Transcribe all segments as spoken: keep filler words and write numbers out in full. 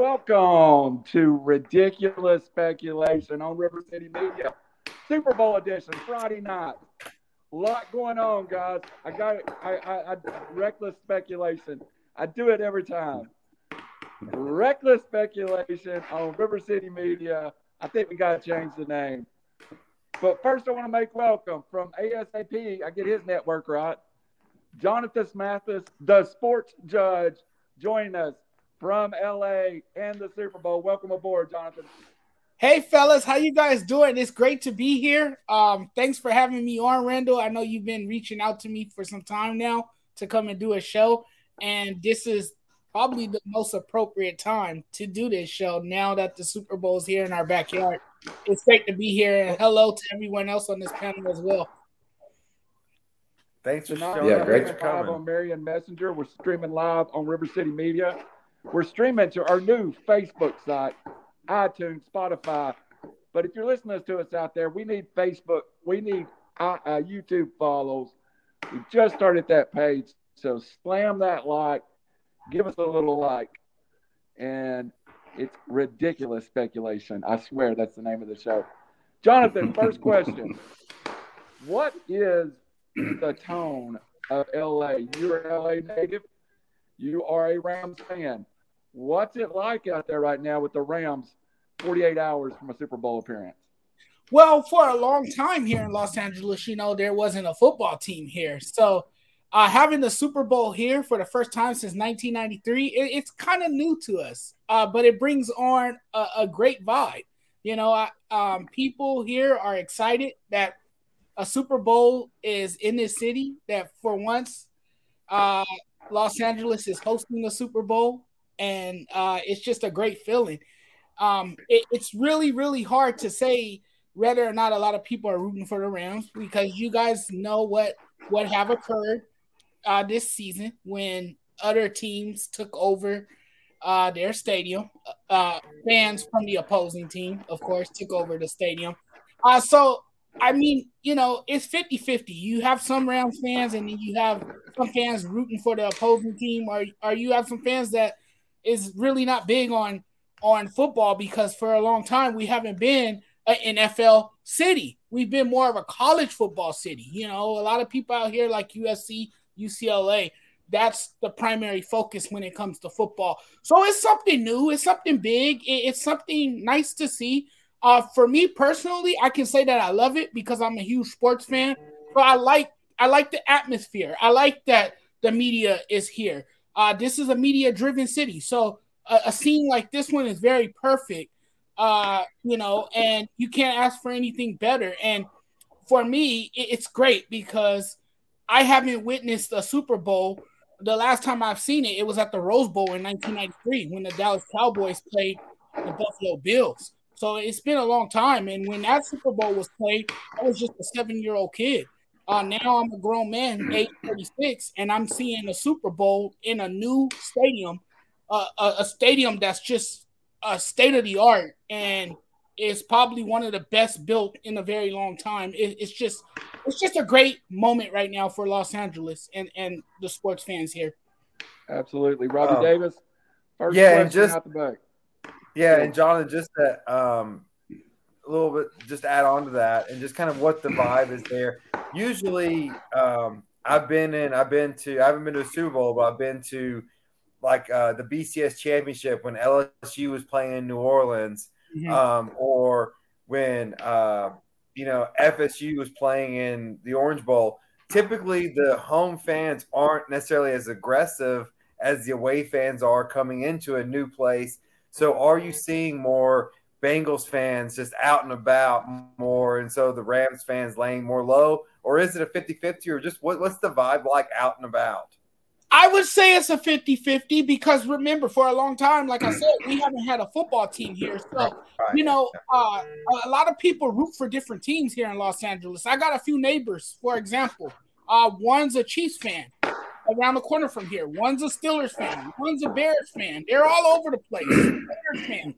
Welcome to Ridiculous Speculation on River City Media. Super Bowl edition, Friday night. A lot going on, guys. I got it. I, I, I, reckless speculation. I do it every time. Reckless speculation on River City Media. I think we got to change the name. But first, I want to make welcome from ASAP. I get his network right. Jonathan Mathis, the sports judge, joined us from L A and the Super Bowl. Welcome aboard, Jonathan. Hey, fellas. How you guys doing? It's great to be here. Um, thanks for having me on, Randall. I know you've been reaching out to me for some time now to come and do a show, and this is probably the most appropriate time to do this show now that the Super Bowl is here in our backyard. It's great to be here, and hello to everyone else on this panel as well. Thanks for showing yeah, up. Great for coming. On Marion Messenger. We're streaming live on River City Media. We're streaming to our new Facebook site, iTunes, Spotify. But if you're listening to us out there, we need Facebook. We need uh, uh, YouTube follows. We just started that page, so slam that like. Give us a little like. And it's Ridiculous Speculation. I swear that's the name of the show. Jonathan, first question. What is the tone of L A? You're an L A native. You are a Rams fan. What's it like out there right now with the Rams forty-eight hours from a Super Bowl appearance? Well, for a long time here in Los Angeles, you know, there wasn't a football team here. So Uh, having the Super Bowl here for the first time since nineteen ninety-three, it, it's kind of new to us, uh, but it brings on a, a great vibe. You know, I, um, people here are excited that a Super Bowl is in this city, that for once uh, Los Angeles is hosting the Super Bowl, and uh, it's just a great feeling. Um, it, it's really, really hard to say whether or not a lot of people are rooting for the Rams because you guys know what, what have occurred. Uh, this season when other teams took over uh, their stadium. Uh, fans from the opposing team, of course, took over the stadium. Uh, so, I mean, you know, it's fifty-fifty. You have some Rams fans and then you have some fans rooting for the opposing team or, or you have some fans that is really not big on, on football because for a long time we haven't been an N F L city. We've been more of a college football city. You know, a lot of people out here like U S C, U C L A, that's the primary focus when it comes to football. So it's something new. It's something big. It's something nice to see. Uh, for me personally, I can say that I love it because I'm a huge sports fan. But I like I like the atmosphere. I like that the media is here. Uh, this is a media-driven city. So a, a scene like this one is very perfect, uh, you know, and you can't ask for anything better. And for me, it, it's great because – I haven't witnessed a Super Bowl. The last time I've seen it, it was at the Rose Bowl in nineteen ninety-three when the Dallas Cowboys played the Buffalo Bills. So it's been a long time. And when that Super Bowl was played, I was just a seven-year-old kid. Uh, now I'm a grown man, age thirty-six, and I'm seeing a Super Bowl in a new stadium, uh, a, a stadium that's just a state-of-the-art and is probably one of the best built in a very long time. It, it's just – It's just a great moment right now for Los Angeles and, and the sports fans here. Absolutely. Robbie um, Davis, first yeah, and just, out the back. Yeah, yeah, and Jonathan, just that um, a little bit, just add on to that and just kind of what the vibe is there. Usually um, I've been in, I've been to, I haven't been to a Super Bowl, but I've been to like uh, the B C S Championship when L S U was playing in New Orleans mm-hmm. um, or when uh, – you know, F S U was playing in the Orange Bowl. Typically, the home fans aren't necessarily as aggressive as the away fans are coming into a new place. So are you seeing more Bengals fans just out and about more and so the Rams fans laying more low? Or is it a fifty-fifty or just what, what's the vibe like out and about? I would say it's a fifty-fifty because, remember, for a long time, like I said, we haven't had a football team here. So, you know, uh, a lot of people root for different teams here in Los Angeles. I got a few neighbors, for example. Uh, one's a Chiefs fan around the corner from here. One's a Steelers fan. One's a Bears fan. They're all over the place. Bears fan.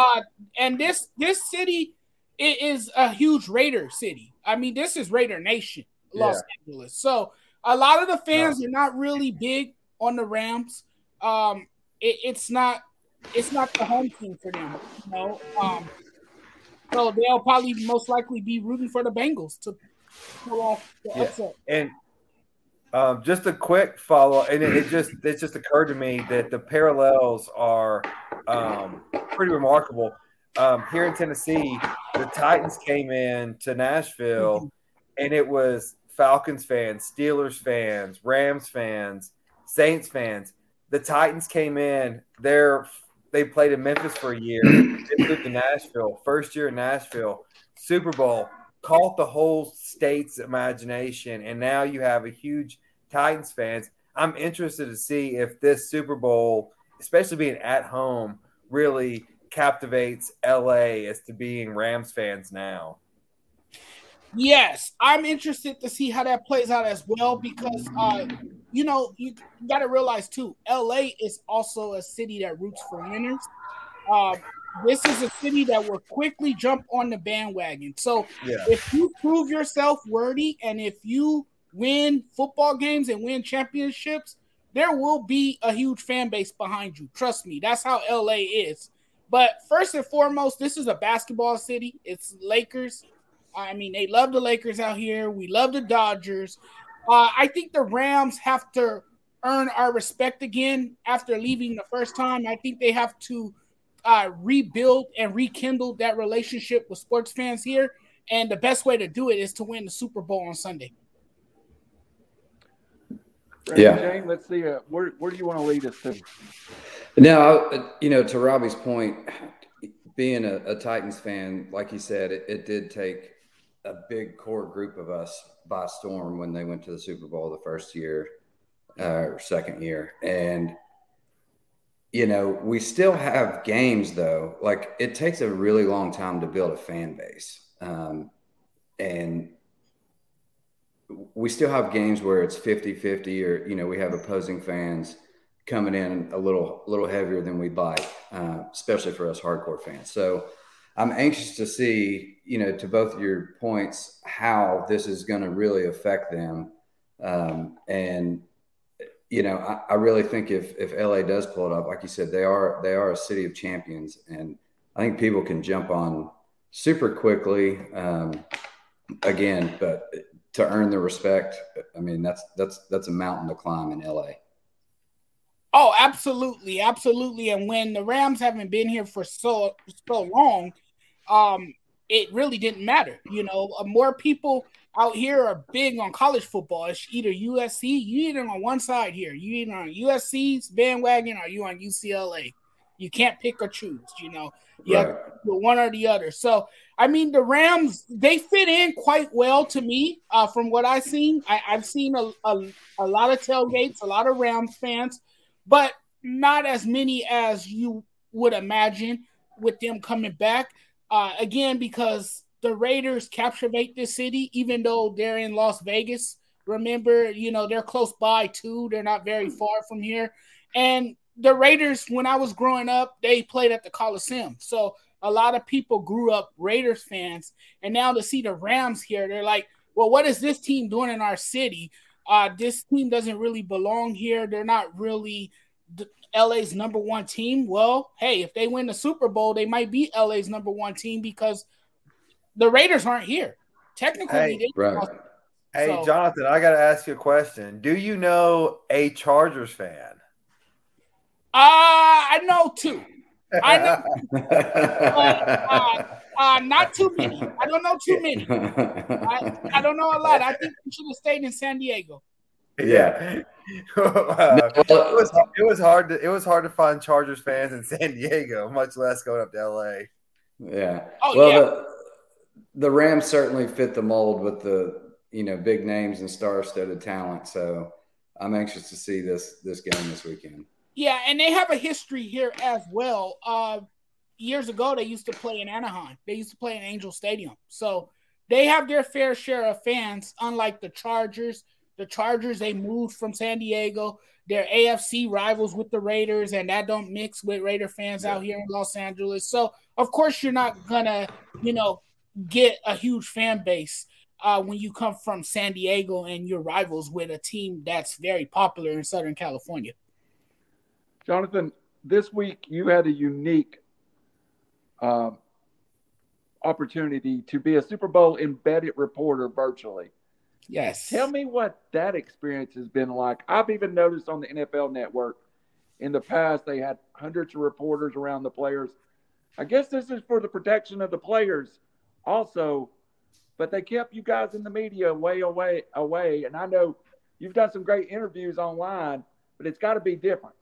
Uh, and this, this city is a huge Raider city. I mean, this is Raider Nation, Los yeah. Angeles. So, a lot of the fans no. are not really big on the Rams. Um, it, it's not it's not the home team for them, you know. Um, so they'll probably most likely be rooting for the Bengals to pull off the yeah. upset. And um, just a quick follow, and it, it just it just occurred to me that the parallels are um, pretty remarkable. Um, here in Tennessee, the Titans came in to Nashville, mm-hmm. and it was Falcons fans, Steelers fans, Rams fans, Saints fans. The Titans came in. They're, they played in Memphis for a year. They moved to Nashville. First year in Nashville. Super Bowl. Caught the whole state's imagination. And now you have a huge Titans fans. I'm interested to see if this Super Bowl, especially being at home, really captivates L A as to being Rams fans now. Yes. I'm interested to see how that plays out as well because uh, – you know, you got to realize, too, L A is also a city that roots for winners. Uh, this is a city that will quickly jump on the bandwagon. So yeah. if you prove yourself worthy and if you win football games and win championships, there will be a huge fan base behind you. Trust me, that's how L A is. But first and foremost, this is a basketball city. It's Lakers. I mean, they love the Lakers out here. We love the Dodgers. Uh, I think the Rams have to earn our respect again after leaving the first time. I think they have to uh, rebuild and rekindle that relationship with sports fans here. And the best way to do it is to win the Super Bowl on Sunday. Yeah. Jane, let's see. Uh, where, where do you want to lead us to? Now, you know, to Robbie's point, being a, a Titans fan, like he said, it, it did take a big core group of us by storm when they went to the Super Bowl the first year uh, or second year. And, you know, we still have games though. Like it takes a really long time to build a fan base. Um, and we still have games where it's fifty-fifty or, you know, we have opposing fans coming in a little, little heavier than we'd like, uh, especially for us hardcore fans. So I'm anxious to see, you know, to both of your points, how this is going to really affect them. Um, and, you know, I, I really think if if L A does pull it off, like you said, they are they are a city of champions. And I think people can jump on super quickly um, again. But to earn the respect, I mean, that's that's that's a mountain to climb in L A. Oh, absolutely, absolutely. And when the Rams haven't been here for so so long, um, it really didn't matter. You know, more people out here are big on college football. It's either U S C, you either on one side here, you either on U S C's bandwagon or you on U C L A. You can't pick or choose, you know, you right. one or the other. So, I mean, the Rams, they fit in quite well to me uh, from what I've seen. I, I've seen a, a, a lot of tailgates, a lot of Rams fans. But not as many as you would imagine with them coming back. Uh, again, because the Raiders captivate this city, even though they're in Las Vegas. Remember, you know, they're close by too. They're not very far from here. And the Raiders, when I was growing up, they played at the Coliseum. So a lot of people grew up Raiders fans. And now to see the Rams here, they're like, well, what is this team doing in our city? Uh, this team doesn't really belong here. They're not really L A's number one team. Well, hey, if they win the Super Bowl, they might be L A's number one team because the Raiders aren't here. Technically, hey, they right. Hey, so, Jonathan, I got to ask you a question. Do you know a Chargers fan? Uh, I know two. I know two. but, uh, Uh, not too many. I don't know too many. I, I don't know a lot. I think we should have stayed in San Diego. Yeah, uh, it was it was hard to it was hard to find Chargers fans in San Diego, much less going up to L A. Yeah. Oh, well, yeah. The, the Rams certainly fit the mold with the you know big names and star-studded talent. So I'm anxious to see this this game this weekend. Yeah, and they have a history here as well. Uh, Years ago, they used to play in Anaheim. They used to play in Angel Stadium. So they have their fair share of fans, unlike the Chargers. The Chargers, they moved from San Diego. They're A F C rivals with the Raiders, and that don't mix with Raider fans out here in Los Angeles. So, of course, you're not going to, you know, get a huge fan base uh, when you come from San Diego and you're rivals with a team that's very popular in Southern California. Jonathan, this week you had a unique um, opportunity to be a Super Bowl embedded reporter virtually. Yes. Tell me what that experience has been like. I've even noticed on the N F L Network in the past they had hundreds of reporters around the players. I guess this is for the protection of the players also, but they kept you guys in the media way away, away. And I know you've done some great interviews online, but it's got to be different.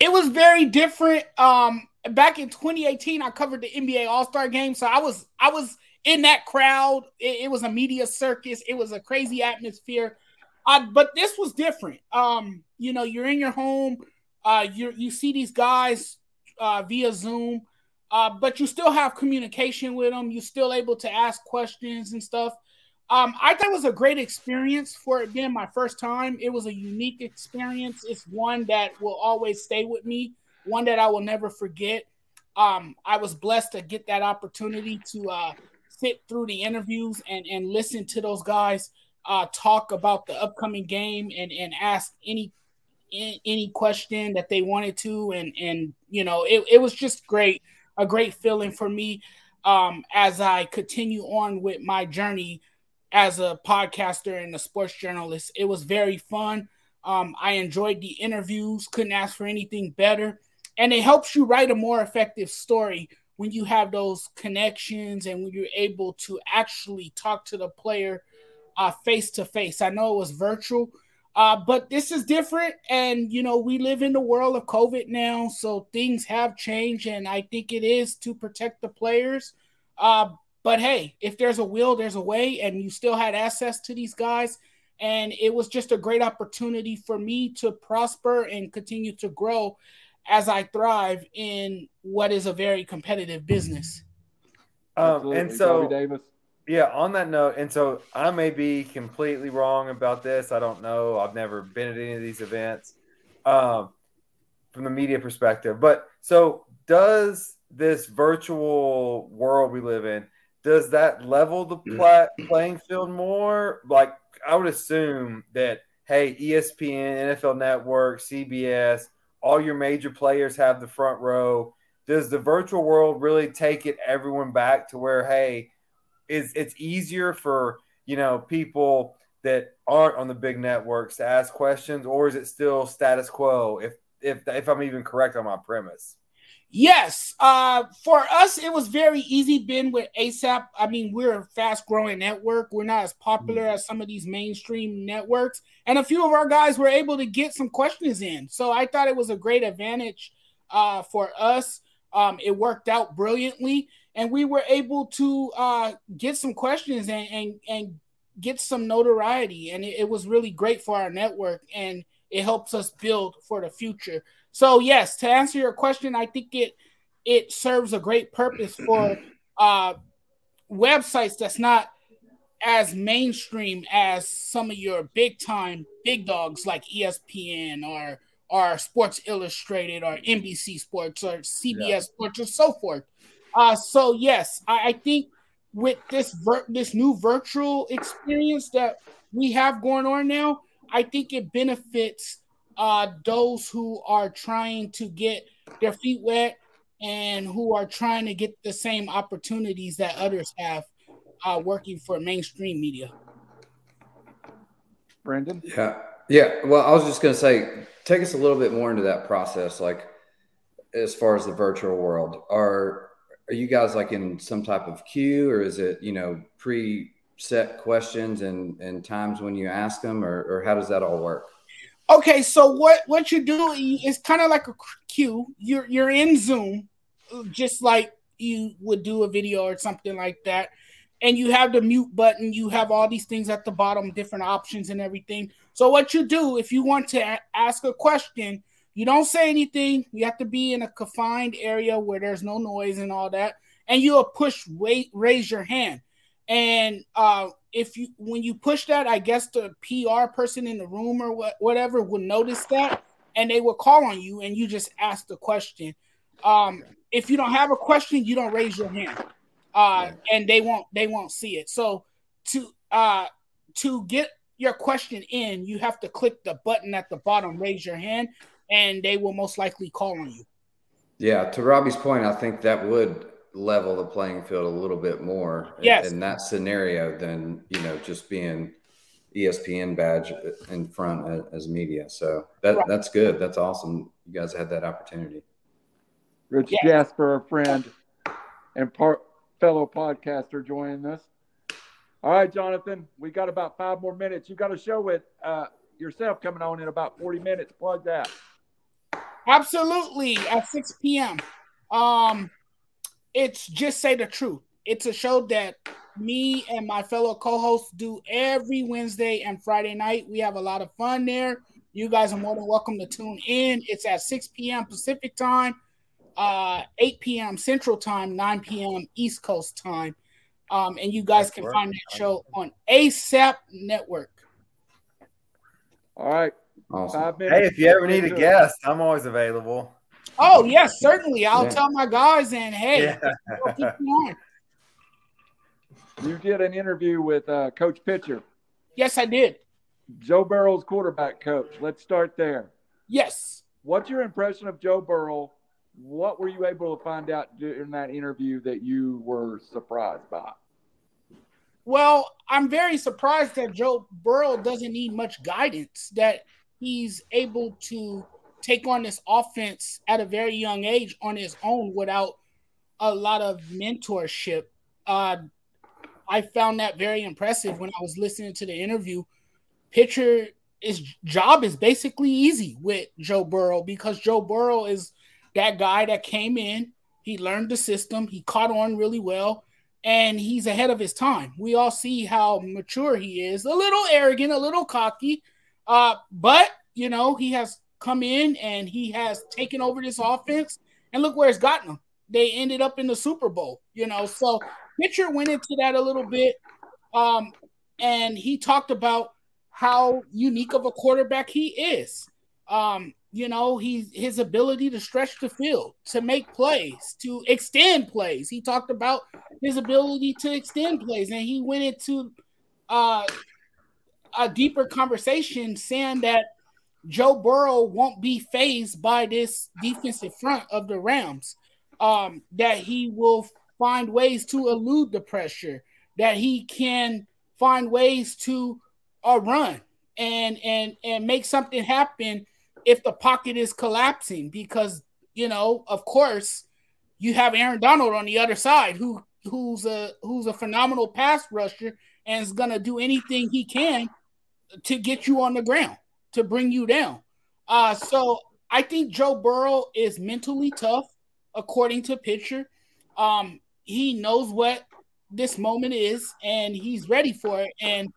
It was very different. Um, back in twenty eighteen, I covered the N B A All-Star Game, so I was I was in that crowd. It, it was a media circus. It was a crazy atmosphere. Uh, but this was different. Um, you know, you're in your home. Uh, you you see these guys uh, via Zoom. Uh, but you still have communication with them. You're still able to ask questions and stuff. Um, I thought it was a great experience for it being my first time. It was a unique experience. It's one that will always stay with me, one that I will never forget. Um, I was blessed to get that opportunity to uh, sit through the interviews and, and listen to those guys uh, talk about the upcoming game and, and ask any any question that they wanted to. And, and you know, it, it was just great. A great feeling for me um, as I continue on with my journey as a podcaster and a sports journalist. It was very fun. Um, I enjoyed the interviews, couldn't ask for anything better. And it helps you write a more effective story when you have those connections and when you're able to actually talk to the player uh, face-to-face. I know it was virtual, uh, but this is different. And, you know, we live in the world of COVID now, so things have changed, and I think it is to protect the players. Uh, but, hey, if there's a will, there's a way, and you still had access to these guys. And it was just a great opportunity for me to prosper and continue to grow as I thrive in what is a very competitive business. Um, and so, Davis. Yeah, on that note, and so I may be completely wrong about this. I don't know. I've never been at any of these events um, from the media perspective. But so does this virtual world we live in, does that level the plat- playing field more? Like, I would assume that, hey, E S P N, N F L Network, C B S, all your major players have the front row. Does the virtual world really take it everyone back to where, hey, Is it's easier for, you know, people that aren't on the big networks to ask questions, or is it still status quo? If if if I'm even correct on my premise, yes. Uh, for us, it was very easy. Being with ASAP, I mean, we're a fast growing network. We're not as popular as some of these mainstream networks, and a few of our guys were able to get some questions in. So I thought it was a great advantage uh, for us. Um, it worked out brilliantly. And we were able to uh, get some questions and, and and get some notoriety. And it, it was really great for our network, and it helps us build for the future. So, yes, to answer your question, I think it it serves a great purpose for uh, websites that's not as mainstream as some of your big-time big dogs like E S P N or, or Sports Illustrated or N B C Sports or C B S yeah. Sports or so forth. Uh, so, yes, I, I think with this vir- this new virtual experience that we have going on now, I think it benefits uh, those who are trying to get their feet wet and who are trying to get the same opportunities that others have uh, working for mainstream media. Brandon? Yeah. Yeah. Well, I was just going to say, take us a little bit more into that process, like as far as the virtual world. Are Are you guys like in some type of queue, or is it, you know, pre-set questions and, and times when you ask them, or, or how does that all work? Okay, so what, what you do is kind of like a queue. You're you're in Zoom, just like you would do a video or something like that, and you have the mute button. You have all these things at the bottom, different options and everything. So what you do if you want to ask a question, you don't say anything. You have to be in a confined area where there's no noise and all that. And you'll push wait, raise your hand. And uh, if you when you push that, I guess the P R person in the room or what, whatever will notice that, and they will call on you, and you just ask the question. Um, if you don't have a question, you don't raise your hand, uh, and they won't they won't see it. So to uh, to get your question in, you have to click the button at the bottom, raise your hand. and they will most likely call on you. Yeah, to Robbie's point, I think that would level the playing field a little bit more yes. in, in that scenario than, you know, just being E S P N badge in front as media. So that right. that's good. That's awesome. You guys had that opportunity. Rich yeah. Jasper, a friend and part, fellow podcaster, joining us. All right, Jonathan, we got about five more minutes. You got a show with uh, yourself coming on in about forty minutes. Plug that. Absolutely, at six p.m. Um, it's Just Say the Truth. It's a show that me and my fellow co-hosts do every Wednesday and Friday night. We have a lot of fun there. You guys are more than welcome to tune in. It's at six p.m. Pacific time, uh, eight p.m. Central time, nine p.m. East Coast time. Um, and you guys can find that show on ASAP Network. All right. Awesome. Five minutes. Hey, if you ever need a guest, I'm always available. Oh, yes, certainly. I'll yeah. tell my guys, and hey, yeah. we'll keep going. You did an interview with uh, Coach Pitcher. Yes, I did. Joe Burrow's quarterback coach. Let's start there. Yes. What's your impression of Joe Burrow? What were you able to find out during that interview that you were surprised by? Well, I'm very surprised that Joe Burrow doesn't need much guidance, that he's able to take on this offense at a very young age on his own without a lot of mentorship. Uh, I found that very impressive when I was listening to the interview. Pitcher, his job is basically easy with Joe Burrow, because Joe Burrow is that guy that came in, he learned the system, he caught on really well, and he's ahead of his time. We all see how mature he is, a little arrogant, a little cocky, uh, but, you know, he has come in and he has taken over this offense, and look where it's gotten him. They ended up in the Super Bowl, you know. So Pitcher went into that a little bit, um, and he talked about how unique of a quarterback he is. Um, you know, he, his ability to stretch the field, to make plays, to extend plays. He talked about his ability to extend plays, and he went into uh, a deeper conversation saying that Joe Burrow won't be fazed by this defensive front of the Rams, um, that he will find ways to elude the pressure, that he can find ways to uh, run and and and make something happen if the pocket is collapsing, because, you know, of course, you have Aaron Donald on the other side, who who's a who's a phenomenal pass rusher and is gonna do anything he can to get you on the ground, to bring you down. Uh, so I think Joe Burrow is mentally tough, according to Pitcher. Um, he knows what this moment is, and he's ready for it. And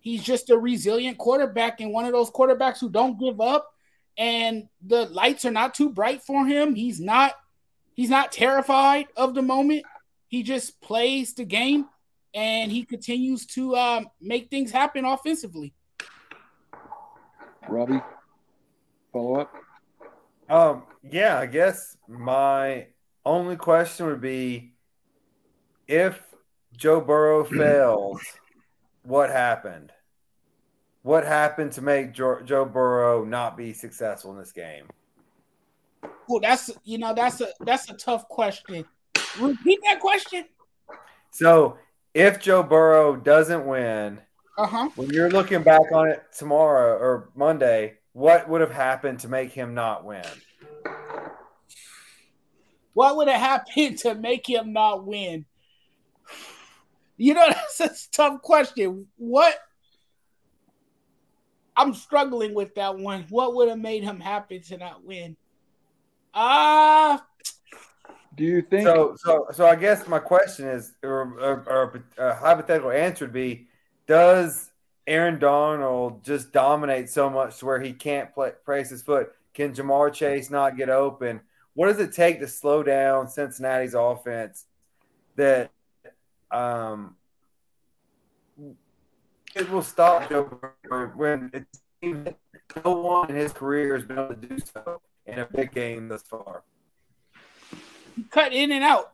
he's just a resilient quarterback, and one of those quarterbacks who don't give up. And the lights are not too bright for him. He's not he's not terrified of the moment. He just plays the game, and he continues to um, make things happen offensively. Robbie, follow up? Um, yeah, I guess my only question would be, if Joe Burrow fails, what happened? What happened to make Joe, Joe Burrow not be successful in this game? Well, that's you know that's a that's a tough question. Repeat that question. So, if Joe Burrow doesn't win, uh-huh. when you're looking back on it tomorrow or Monday, what would have happened to make him not win? What would have happened to make him not win? You know, that's a tough question. What? I'm struggling with that one. What would have made him happy to not win? Ah, uh, do you think so? So, so I guess my question is, or, or, or a hypothetical answer would be: does Aaron Donald just dominate so much to where he can't play, place his foot? Can Ja'Marr Chase not get open? What does it take to slow down Cincinnati's offense? That um. It will stop Joe Burrow when it seems no one in his career has been able to do so in a big game thus far. You cut in and out.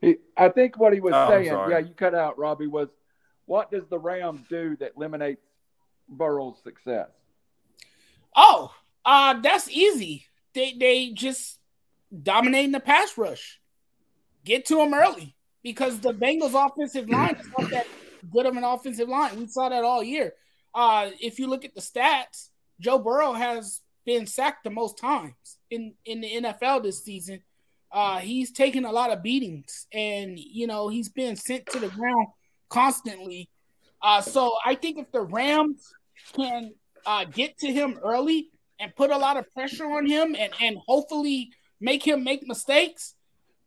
He, I think what he was oh, saying, yeah, you cut out, Robbie, was what does the Rams do that eliminates Burrow's success? Oh, Uh, that's easy. They they just dominating the pass rush. Get to them early because the Bengals' offensive line is not that good of an offensive line. We saw that all year. Uh, if you look at the stats, Joe Burrow has been sacked the most times in, in the N F L this season. Uh, he's taken a lot of beatings, and, you know, he's been sent to the ground constantly. Uh, so I think if the Rams can uh, get to him early and put a lot of pressure on him and, and hopefully make him make mistakes,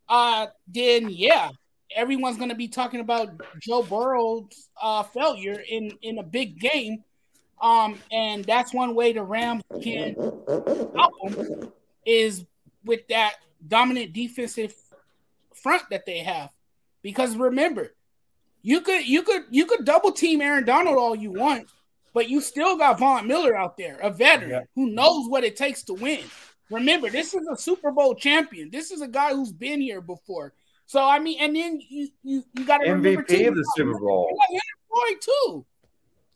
uh, then, yeah, everyone's going to be talking about Joe Burrow's uh, failure in, in a big game. Um, and that's one way the Rams can help them is with that dominant defensive front that they have. Because remember, you could you could you could double team Aaron Donald all you want, but you still got Von Miller out there, a veteran yeah. who knows what it takes to win. Remember, this is a Super Bowl champion. This is a guy who's been here before. So I mean, and then you you, you got M V P of the Super Bowl. You got Leonard Floyd too.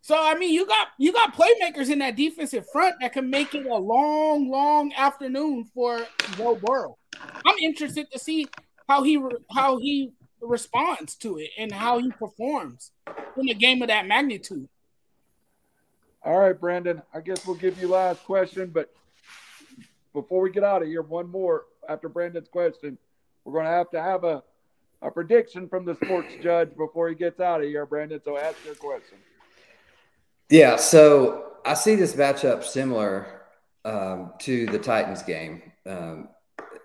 So I mean, you got you got playmakers in that defensive front that can make it a long, long afternoon for Joe Burrow. I'm interested to see how he re- how he responds to it and how he performs in a game of that magnitude. All right, Brandon. I guess we'll give you last question, but before we get out of here, one more after Brandon's question. We're going to have to have a, a prediction from the sports judge before he gets out of here, Brandon. So ask your question. Yeah, so I see this matchup similar um, to the Titans game um,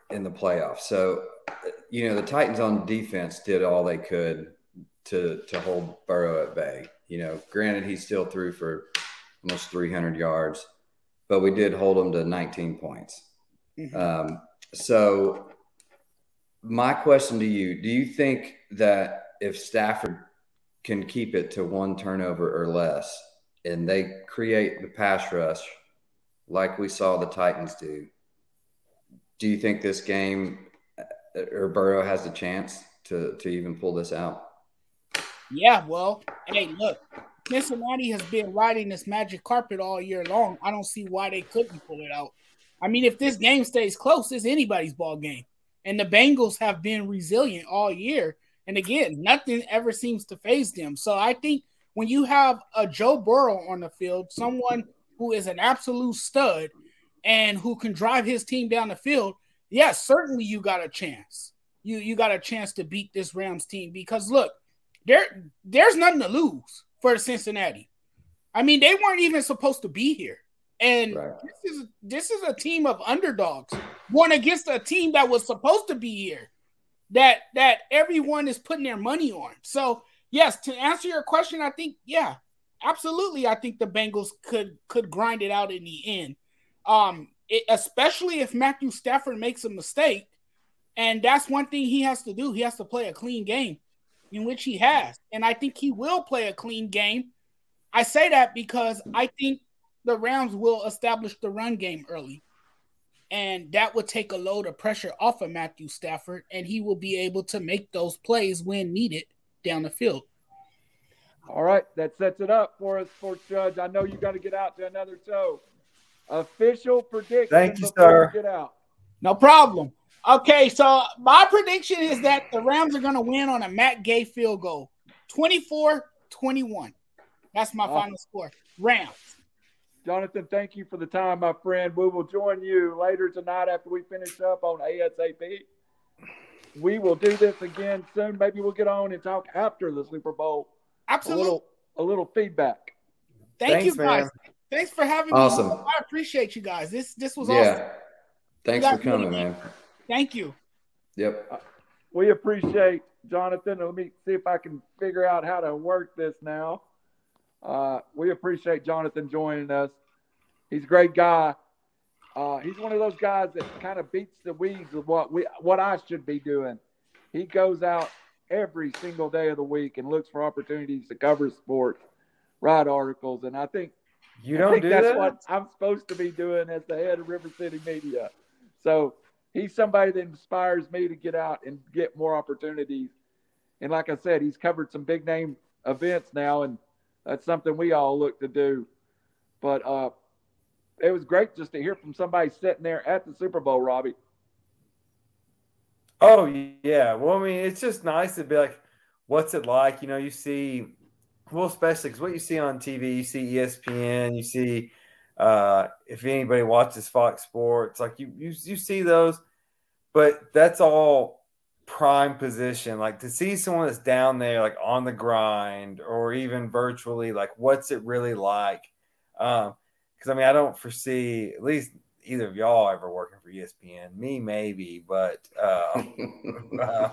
in the playoffs. So, you know, the Titans on defense did all they could to to hold Burrow at bay. You know, granted, he still threw for almost three hundred yards, but we did hold him to nineteen points. Mm-hmm. Um, so my question to you, do you think that if Stafford can keep it to one turnover or less, and they create the pass rush like we saw the Titans do, do you think this game or Burrow has a chance to, to even pull this out? Yeah, well, hey, look, Cincinnati has been riding this magic carpet all year long. I don't see why they couldn't pull it out. I mean, if this game stays close, it's anybody's ball game. And the Bengals have been resilient all year. And again, nothing ever seems to faze them. So I think when you have a Joe Burrow on the field, someone who is an absolute stud and who can drive his team down the field, yes, certainly you got a chance. You you got a chance to beat this Rams team because, look, there there's nothing to lose for Cincinnati. I mean, they weren't even supposed to be here. And right. this is this is a team of underdogs going against a team that was supposed to be here, that that everyone is putting their money on. So, yes, to answer your question, I think, yeah, absolutely. I think the Bengals could could grind it out in the end, um, it, especially if Matthew Stafford makes a mistake. And that's one thing he has to do. He has to play a clean game, in which he has. And I think he will play a clean game. I say that because I think the Rams will establish the run game early. And that would take a load of pressure off of Matthew Stafford, and he will be able to make those plays when needed down the field. All right, that sets it up for us, Sports Judge. I know you got to get out to another show. Official prediction. Thank you, sir. Get out. No problem. Okay, so my prediction is that the Rams are going to win on a Matt Gay field goal, twenty-four twenty-one. That's my awesome. final score. Rams. Jonathan, thank you for the time, my friend. We will join you later tonight after we finish up on ASAP. We will do this again soon. Maybe we'll get on and talk after the Super Bowl. Absolutely. A little, a little feedback. Thank Thanks, you, guys. Man. Thanks for having awesome. me. Awesome. I appreciate you guys. This this was yeah. awesome. Thanks for coming, man. Thank you. Yep. Uh, we appreciate Jonathan. Let me see if I can figure out how to work this now. Uh, we appreciate Jonathan joining us. He's a great guy. Uh, he's one of those guys that kind of beats the weeds of what we, what I should be doing. He goes out every single day of the week and looks for opportunities to cover sports, write articles, and I think you don't I think do that's that? what I'm supposed to be doing as the head of River City Media. So he's somebody that inspires me to get out and get more opportunities. And like I said, he's covered some big name events now, and that's something we all look to do. But uh, it was great just to hear from somebody sitting there at the Super Bowl, Robbie. Oh, yeah. Well, I mean, it's just nice to be like, what's it like? You know, you see, well, especially because what you see on T V, you see E S P N, you see, uh, if anybody watches Fox Sports, like you, you, you see those, but that's all prime position. Like to see someone that's down there, like on the grind or even virtually, like what's it really like? Um, because I mean, I don't foresee at least either of y'all ever working for E S P N. Me, maybe, but uh, uh,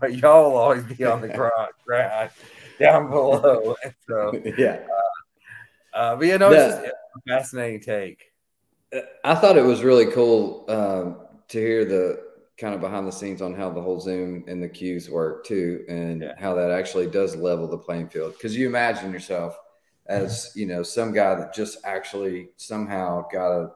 but y'all will always be on the grind, grind down below. And so yeah, uh, uh, but you know, it's just a fascinating take. I thought it was really cool um, to hear the kind of behind the scenes on how the whole Zoom and the cues work too, and yeah. how that actually does level the playing field. Because you imagine yourself as, you know, some guy that just actually somehow got a,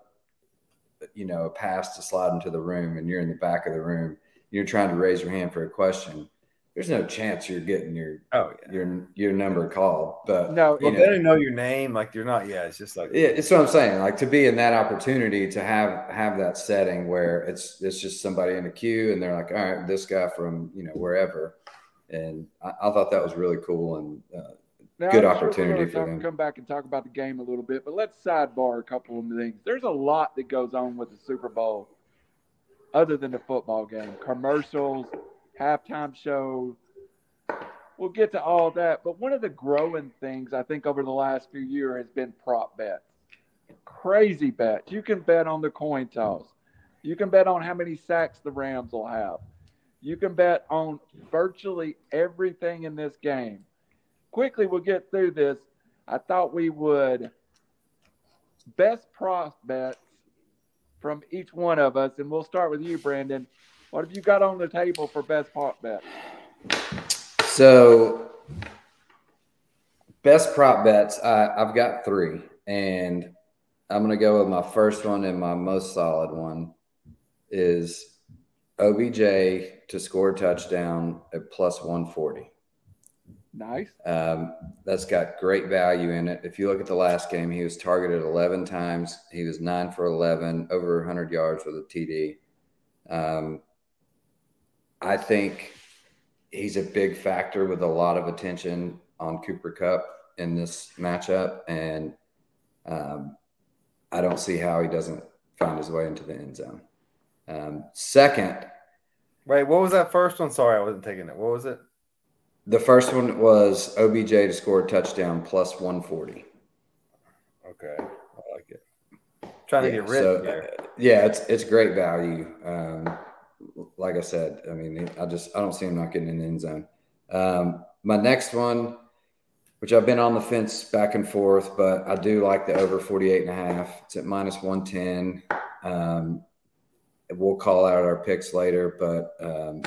you know, a pass to slide into the room, and you're in the back of the room, you're trying to raise your hand for a question. There's no chance you're getting your oh, yeah. your your number called. But no, you well, know, they don't know your name. Like you're not. Yeah, it's just like yeah, it's what I'm saying. Like to be in that opportunity to have have that setting where it's it's just somebody in a queue and they're like, all right, this guy from you know wherever. And I, I thought that was really cool and uh, now, good I'm opportunity sure for them. Come back and talk about the game a little bit, but let's sidebar a couple of things. There's a lot that goes on with the Super Bowl, other than the football game, commercials. Halftime show. We'll get to all that. But one of the growing things, I think, over the last few years has been prop bets. Crazy bets. You can bet on the coin toss. You can bet on how many sacks the Rams will have. You can bet on virtually everything in this game. Quickly, we'll get through this. I thought we would best prop bets from each one of us. And we'll start with you, Brandon. What have you got on the table for best prop bet? So, best prop bets, I, I've got three. And I'm going to go with my first one, and my most solid one is O B J to score a touchdown at plus one forty. Nice. Um, that's got great value in it. If you look at the last game, he was targeted eleven times. He was nine for eleven, over one hundred yards with a T D. Um, I think he's a big factor with a lot of attention on Cooper Kupp in this matchup, and um, I don't see how he doesn't find his way into the end zone. Um, second. Wait, what was that first one? Sorry, I wasn't taking it. What was it? The first one was O B J to score a touchdown plus one forty. Okay, I like it. I'm trying yeah, to get rid so, of it. Uh, yeah, it's it's great value. Um, Like I said, I mean, I just I don't see him not getting in the end zone. Um, my next one, which I've been on the fence back and forth, but I do like the over forty-eight and a half. It's at minus one ten. Um, we'll call out our picks later, but um,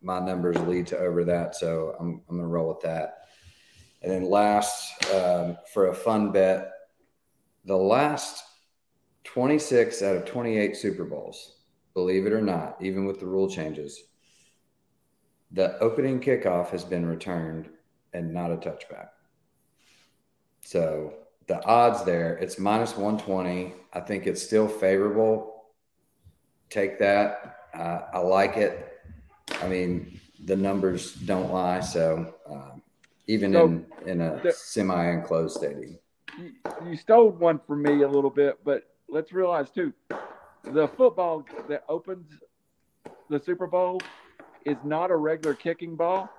my numbers lead to over that, so I'm I'm gonna roll with that. And then last, um, for a fun bet, the last twenty-six out of twenty-eight Super Bowls. Believe it or not, even with the rule changes, the opening kickoff has been returned and not a touchback. So the odds there, it's minus one twenty. I think it's still favorable. Take that. Uh, I like it. I mean, the numbers don't lie. So uh, even so, in, in a the, semi-enclosed stadium. You, you stole one from me a little bit, but let's realize too, the football that opens the Super Bowl is not a regular kicking ball.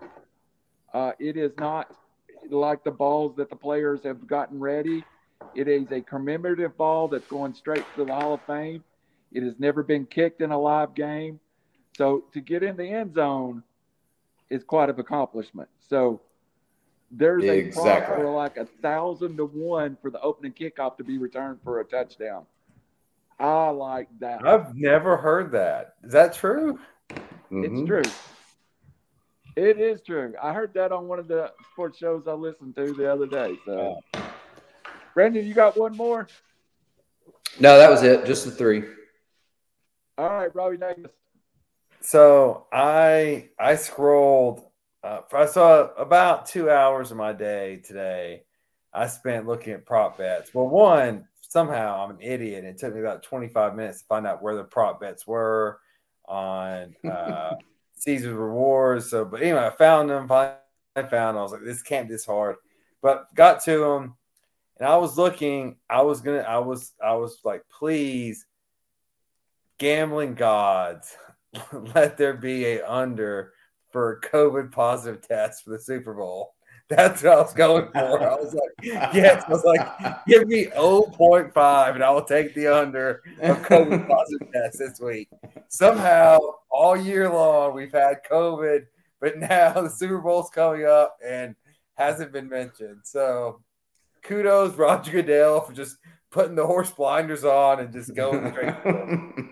Uh, it is not like the balls that the players have gotten ready. It is a commemorative ball that's going straight to the Hall of Fame. It has never been kicked in a live game. So to get in the end zone is quite an accomplishment. So there's exactly. a prop for like a thousand to one for the opening kickoff to be returned for a touchdown. I like that. I've never heard that. Is that true? Mm-hmm. It's true. It is true. I heard that on one of the sports shows I listened to the other day. So, Brandon, you got one more? No, that was it. Just the three. All right, Robbie Davis. So I I scrolled. Uh, I saw about two hours of my day today. I spent looking at prop bets. Well, one. somehow I'm an idiot. It took me about twenty-five minutes to find out where the prop bets were on uh, Caesar's Rewards. So, but anyway, I found them. Finally found them. I was like, this can't be this hard. But got to them, and I was looking. I was gonna. I was. I was like, please, gambling gods, let there be a under for a COVID positive test for the Super Bowl. That's what I was going for. I was like, yes. I was like, give me zero point five, and I will take the under of COVID positive tests this week. Somehow, all year long, we've had COVID, but now the Super Bowl's coming up and hasn't been mentioned. So, kudos, Roger Goodell, for just putting the horse blinders on and just going straight to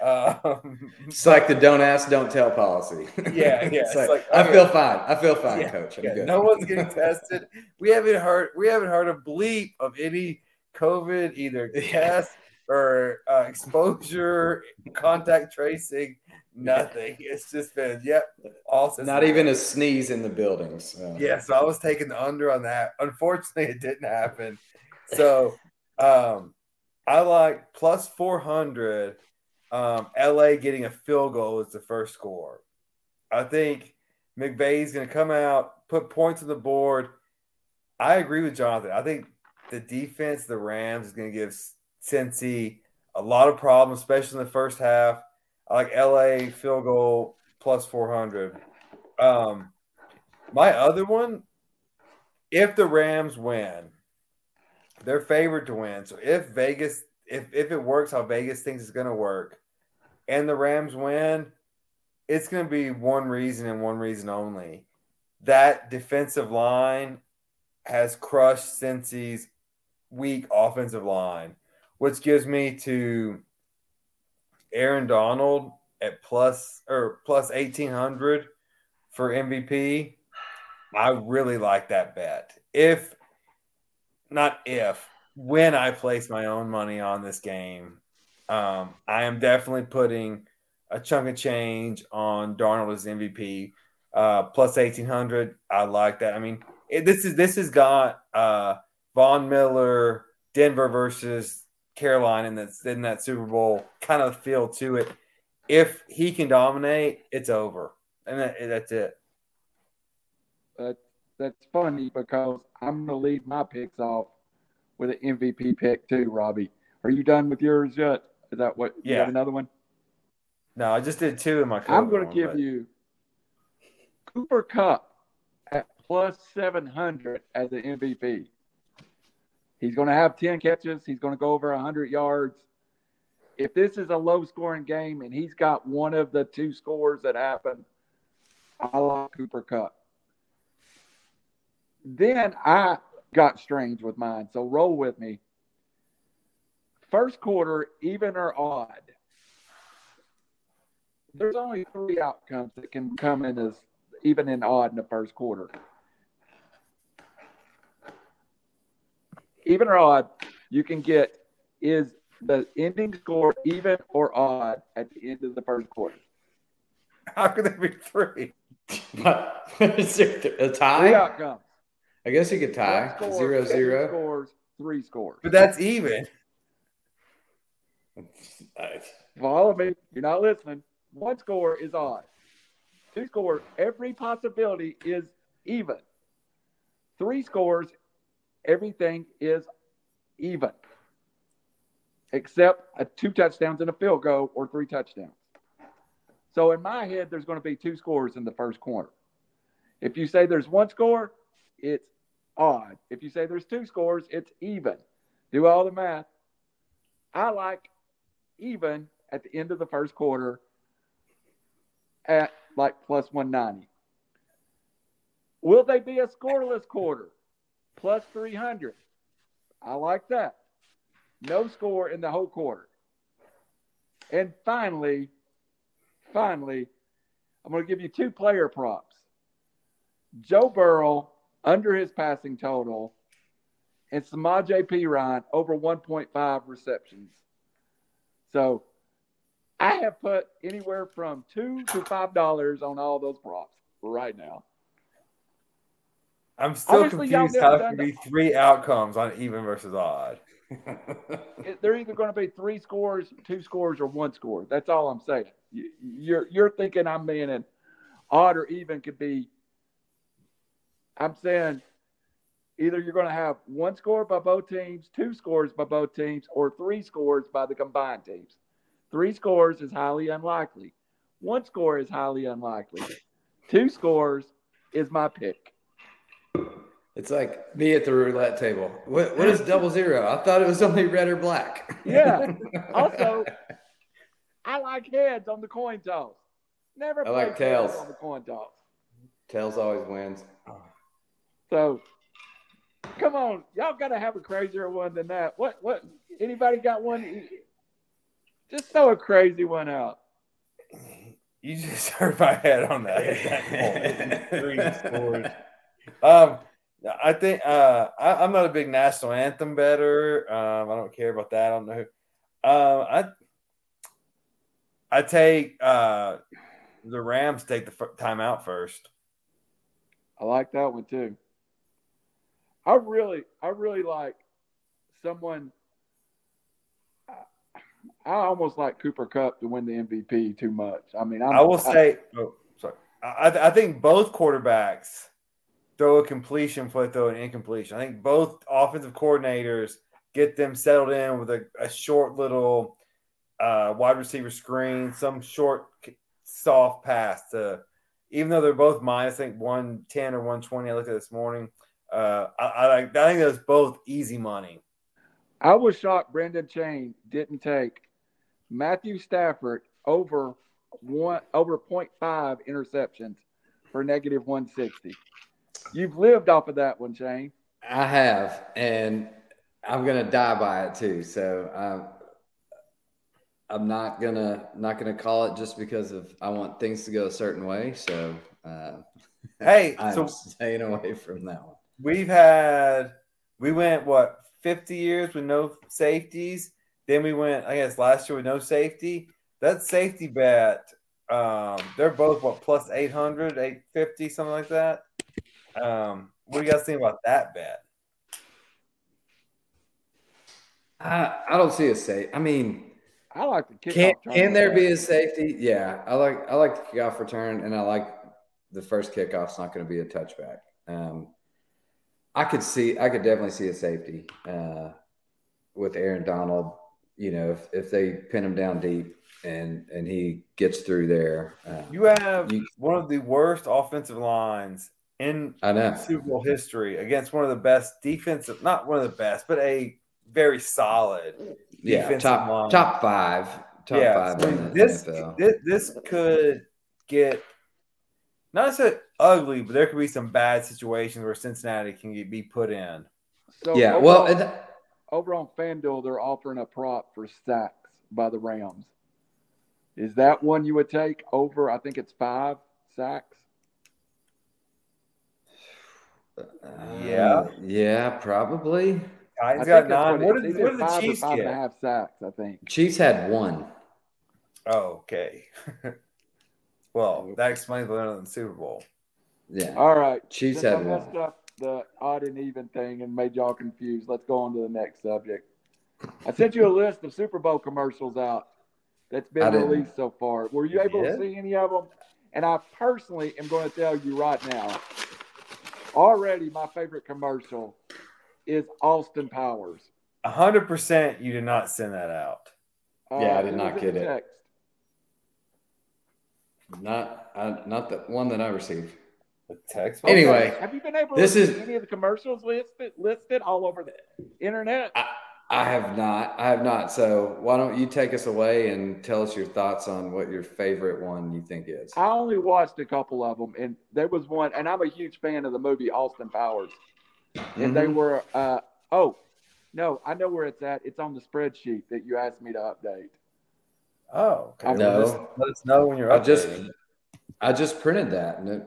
Um, it's like the don't ask, don't tell policy. Yeah, yeah. It's it's like, like, I okay. feel fine. I feel fine, yeah, Coach. I'm yeah. good. No one's getting tested. We haven't heard. We haven't heard a bleep of any COVID either test yeah. or uh, exposure, contact tracing. Nothing. Yeah. It's just been yep. All not even happened. A sneeze in the buildings. So. Yeah. So I was taking the under on that. Unfortunately, it didn't happen. So um, I like plus four hundred. Um, L A getting a field goal is the first score. I think McVay's going to come out, put points on the board. I agree with Jonathan. I think the defense, the Rams, is going to give Cincy a lot of problems, especially in the first half. I like L A field goal plus four hundred. Um, my other one, if the Rams win, they're favored to win. So if Vegas – If if it works how Vegas thinks it's going to work and the Rams win, it's going to be one reason and one reason only. That defensive line has crushed Cincy's weak offensive line, which gives me to Aaron Donald at plus or plus eighteen hundred for M V P. I really like that bet. If not if. When I place my own money on this game, um, I am definitely putting a chunk of change on Darnold as M V P uh, plus eighteen hundred. I like that. I mean, it, this is this has got uh, Von Miller, Denver versus Carolina, and that's in that Super Bowl kind of feel to it. If he can dominate, it's over, and that, that's it. But that's funny because I'm going to leave my picks off with an M V P pick too, Robbie. Are you done with yours yet? Is that what? Yeah. You have another one? No, I just did two in my. I'm going to give but... you Cooper Kupp at plus seven hundred as an M V P. He's going to have ten catches. He's going to go over one hundred yards. If this is a low-scoring game and he's got one of the two scores that happen, I like Cooper Kupp. Then I. Got strange with mine, so roll with me. First quarter, even or odd. There's only three outcomes that can come in as even and odd in the first quarter. Even or odd, you can get is the ending score even or odd at the end of the first quarter. How could there be three? Is there a tie? Three outcomes. I guess you could tie scores, zero zero. Scores, three scores, but that's even. Follow me. You're not listening. One score is odd. Two scores. Every possibility is even. Three scores. Everything is even, except a two touchdowns and a field goal or three touchdowns. So in my head, there's going to be two scores in the first quarter. If you say there's one score. It's odd. If you say there's two scores, it's even. Do all the math. I like even at the end of the first quarter at like plus one ninety. Will they be a scoreless quarter? Plus three hundred. I like that. No score in the whole quarter. And finally, finally, I'm going to give you two player props. Joe Burrow under his passing total, and Samaje Perine over one point five receptions. So I have put anywhere from two dollars to five dollars on all those props right now. I'm still Obviously, confused how there could be three outcomes on even versus odd. They're either going to be three scores, two scores, or one score. That's all I'm saying. You're you're thinking I'm being an odd or even could be. I'm saying either you're going to have one score by both teams, two scores by both teams, or three scores by the combined teams. Three scores is highly unlikely. One score is highly unlikely. Two scores is my pick. It's like me at the roulette table. What, what is double zero? I thought it was only red or black. Yeah. Also, I like heads on the coin toss. Never I like tails on the coin toss. Tails always wins. So, come on, y'all got to have a crazier one than that. What? What? Anybody got one? Just throw a crazy one out. You just hurt my head on that. At that point. Three scores. Um. I think uh, I, I'm not a big national anthem better. Um, I don't care about that. I don't know. Uh, I I take uh, the Rams take the f- timeout first. I like that one too. I really, I really like someone. I, I almost like Cooper Kupp to win the M V P too much. I mean, I'm, I will I, say. Oh, sorry. I I think both quarterbacks. Throw a completion, foot throw an incompletion. I think both offensive coordinators get them settled in with a, a short little uh, wide receiver screen, some short, soft pass. To, even though they're both minus, I think one ten or one twenty, I looked at this morning. Uh, I, I, I think that's both easy money. I was shocked Brendan Chain didn't take Matthew Stafford over one over point five interceptions for negative one sixty. You've lived off of that one, Shane. I have, and I'm gonna die by it too. So I'm, I'm not gonna not gonna call it just because of I want things to go a certain way. So uh, hey, I'm so staying away from that one. We've had we went what fifty years with no safeties. Then we went, I guess, last year with no safety. That safety bet, um, they're both what plus eight hundred, eight fifty, something like that. Um, what do you guys think about that bet? I I don't see a safe. I mean, I like the kick. Can, can there be a safety? Yeah, I like I like the kickoff return, and I like the first kickoff's not going to be a touchback. Um, I could see, I could definitely see a safety uh, with Aaron Donald. You know, if, if they pin him down deep and and he gets through there, uh, you have you, one of the worst offensive lines. In Super Bowl history, against one of the best defensive, not one of the best, but a very solid yeah, defensive top, line. Top five. Top yeah, five so in this, the this, this could get, not so ugly, but there could be some bad situations where Cincinnati can get, be put in. So yeah, over well. On, it, over on FanDuel, they're offering a prop for sacks by the Rams. Is that one you would take over, I think it's five sacks? Yeah, uh, yeah, probably. I got nine. What, it, what did the Chiefs get? And a half sacks, I think. Chiefs had one. Oh, okay. Well, that explains better than the Super Bowl. Yeah. All right. Chiefs had one. Messed up the odd and even thing and made y'all confused. Let's go on to the next subject. I sent you a list of Super Bowl commercials out that's been released so far. Were you able yeah. to see any of them? And I personally am going to tell you right now. Already, my favorite commercial is Austin Powers. A hundred percent, you did not send that out. Uh, yeah, I did not get it. Not, uh, not the one that I received. The text. Okay. Anyway, have you been able to see any of the commercials listed listed all over the internet? I, I have not. I have not. So why don't you take us away and tell us your thoughts on what your favorite one you think is? I only watched a couple of them, and there was one, and I'm a huge fan of the movie Austin Powers. Mm-hmm. And they were, uh, oh, no, I know where it's at. It's on the spreadsheet that you asked me to update. Oh, okay. No. Just, let us know when you're updating. I just, I just printed that and it,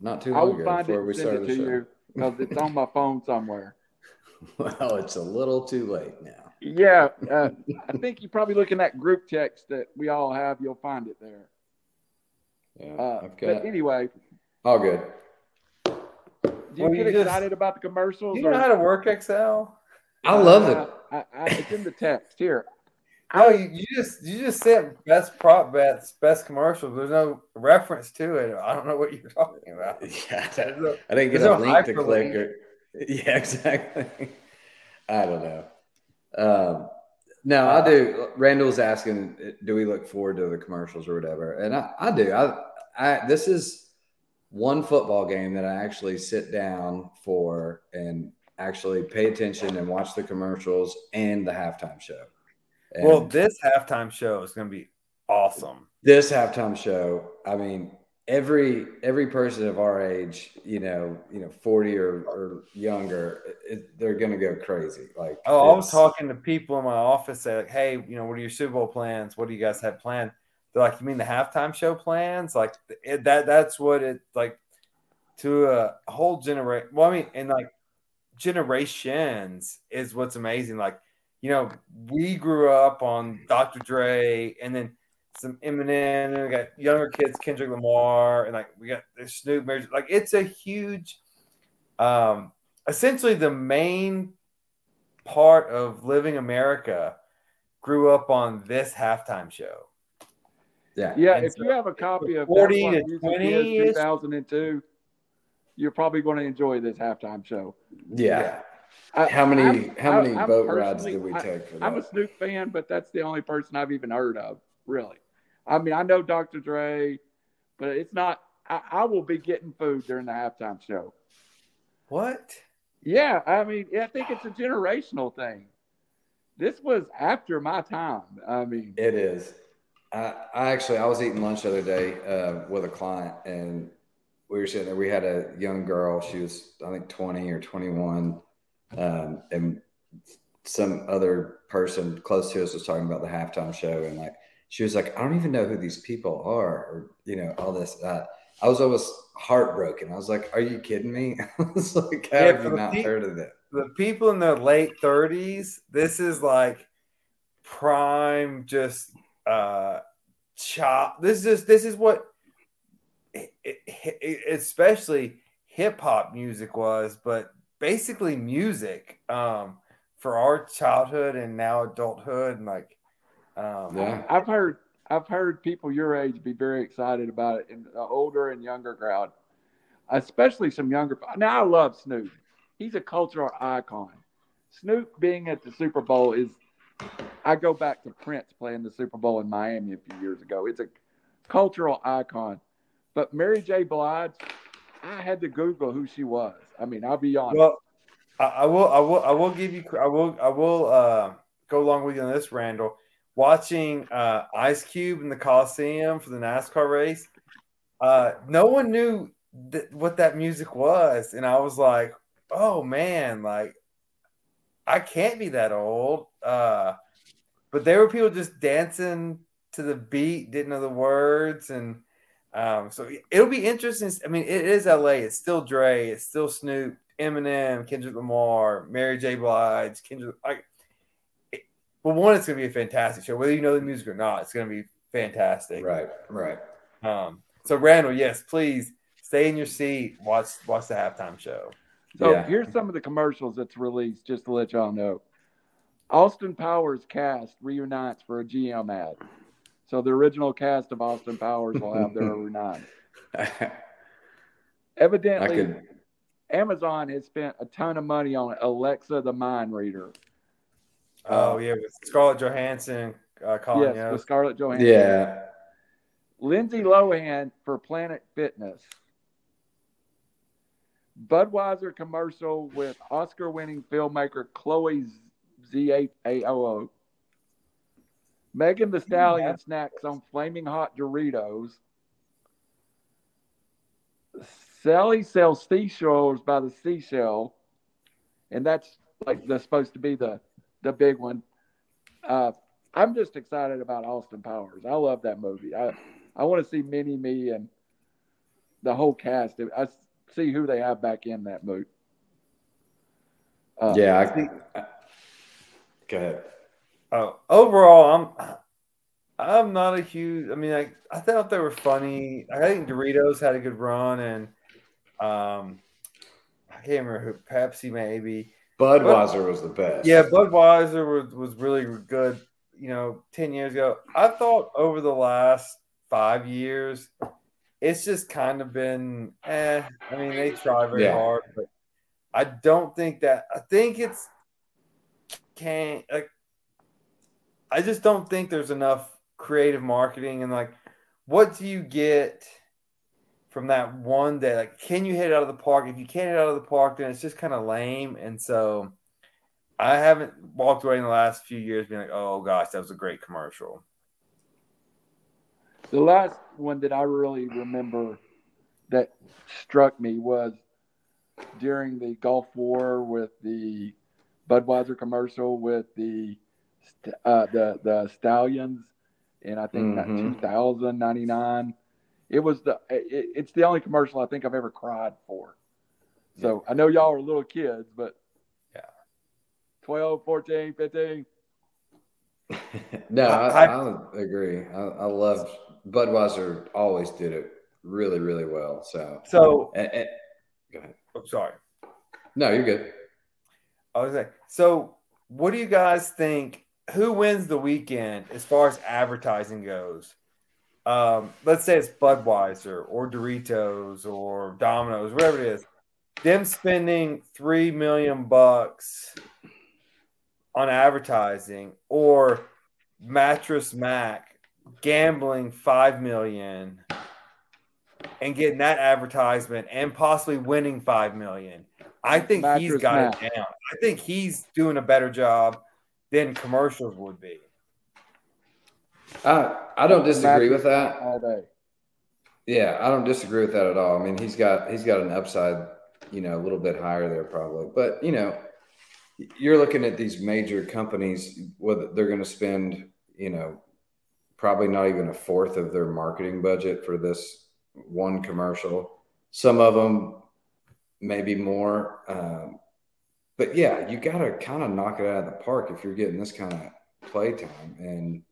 not too long ago before we started the show. I will find it and send it to you because it's on my phone somewhere. Well, it's a little too late now. Yeah, uh, I think you probably look in that group text that we all have. You'll find it there. Yeah, uh, okay. But anyway. All good. Do you well, get you excited just, about the commercials? Do you or? know how to work Excel? I love uh, it. I, I, it's in the text here. No, you, you just you just said best prop bets, best commercials. There's no reference to it. I don't know what you're talking about. Yeah, that, no, I didn't get a no link to click. Or, yeah, exactly. I don't know. Um, no, I do. Randall's asking, do we look forward to the commercials or whatever? And I, I do. I, I this is one football game that I actually sit down for and actually pay attention and watch the commercials and the halftime show. And well, this halftime show is going to be awesome. This halftime show, I mean, every every person of our age, you know, you know, forty or, or younger, it, they're going to go crazy. Like, oh, I was talking to people in my office. They're like, hey, you know, what are your Super Bowl plans? What do you guys have planned? They're like, you mean the halftime show plans? Like it, that? That's what it like to a whole generation. Well, I mean, and like generations is what's amazing. Like. You know, we grew up on Doctor Dre and then some Eminem, and we got younger kids, Kendrick Lamar, and like we got the Snoop Mary. Like it's a huge, um, essentially the main part of living America grew up on this halftime show. Yeah, yeah. And if so, you have a copy of forty to twenty two thousand and two, you're probably going to enjoy this halftime show. Yeah. yeah. How many I'm, how many I'm boat rides did we take for that? I'm a Snoop fan, but that's the only person I've even heard of, really. I mean, I know Doctor Dre, but it's not – I will be getting food during the halftime show. What? Yeah, I mean, I think it's a generational thing. This was after my time. I mean – It is. I, I actually – I was eating lunch the other day uh, with a client, and we were sitting there. We had a young girl. She was, I think, twenty or twenty-one – Um, and some other person close to us was talking about the halftime show, and like she was like, I don't even know who these people are, or you know, all this. Uh, I was almost heartbroken. I was like, are you kidding me? I was like, how yeah, have you not people, heard of that? The people in their late thirties, this is like prime, just uh, chop. This is this is what, it, it, it, especially hip hop music was, but. Basically music um, for our childhood and now adulthood, and like um, yeah. I've heard I've heard people your age be very excited about it in the older and younger crowd, especially some younger. Now I love Snoop; he's a cultural icon. Snoop being at the Super Bowl is, I go back to Prince playing the Super Bowl in Miami a few years ago. It's a cultural icon, but Mary J. Blige. I had to Google who she was. I mean, I'll be honest. Well, I, I will, I will, I will give you. I will, I will uh, go along with you on this, Randall. Watching uh, Ice Cube in the Coliseum for the NASCAR race, uh, no one knew th- what that music was, and I was like, "Oh man, like I can't be that old." Uh, but there were people just dancing to the beat, didn't know the words, and. Um, so it'll be interesting. I mean, it is L A. It's still Dre. It's still Snoop, Eminem, Kendrick Lamar, Mary J. Blige, Kendrick. Like, it, well, one, it's going to be a fantastic show. Whether you know the music or not, it's going to be fantastic. Right, right. Um, so, Randall, yes, please stay in your seat. Watch, watch the halftime show. So yeah. Here's some of the commercials that's released, just to let y'all know. Austin Powers cast reunites for a G M ad. So the original cast of Austin Powers will have their own nine. Evidently, could... Amazon has spent a ton of money on Alexa the mind reader. Oh, um, yeah, with Scarlett Johansson uh, calling yes, you. Yes, with Scarlett Johansson. Yeah. Lindsay Lohan for Planet Fitness. Budweiser commercial with Oscar-winning filmmaker Chloe Zhao. Megan Thee Stallion snacks on Flaming Hot Doritos. Sally sells seashells by the seashell. And that's like that's supposed to be the, the big one. Uh, I'm just excited about Austin Powers. I love that movie. I, I want to see Minnie Me and the whole cast. I see who they have back in that movie. Uh, yeah, I think. Go ahead. Oh, overall, I'm I'm not a huge. I mean, I I thought they were funny. I think Doritos had a good run, and um, I can't remember who Pepsi maybe. Budweiser was the best. Yeah, Budweiser was, was really good, you know, ten years ago. I thought over the last five years, it's just kind of been, eh. I mean, they try very yeah. hard, but I don't think that – I think it's can't like, – I just don't think there's enough creative marketing and, like, what do you get from that one day? Like, can you hit it out of the park? If you can't hit it out of the park, then it's just kind of lame. And so I haven't walked away in the last few years being like, oh, gosh, that was a great commercial. The last one that I really remember that struck me was during the Gulf War with the Budweiser commercial with the uh, the, the Stallions. And I think mm-hmm. two thousand ninety-nine It was the it, it's the only commercial I think I've ever cried for. So I know y'all are little kids, but yeah, twelve, fourteen, fifteen No, I, I, I agree. I, I loved Budweiser. Always did it really, really well. So so and, and, go ahead. I'm sorry. No, you're good. I was like, so what do you guys think? Who wins the weekend as far as advertising goes? Um, let's say it's Budweiser or Doritos or Domino's, whatever it is. Them spending three million bucks on advertising, or Mattress Mack gambling five million and getting that advertisement and possibly winning five million. I think Mattress he's got Mack. It down. I think he's doing a better job than commercials would be. I I don't disagree with that. Yeah, I don't disagree with that at all. I mean, he's got he's got an upside, you know, a little bit higher there probably. But you know, you're looking at these major companies, whether they're going to spend, you know, probably not even a fourth of their marketing budget for this one commercial. Some of them, maybe more. Um, but yeah, you got to kind of knock it out of the park if you're getting this kind of playtime. And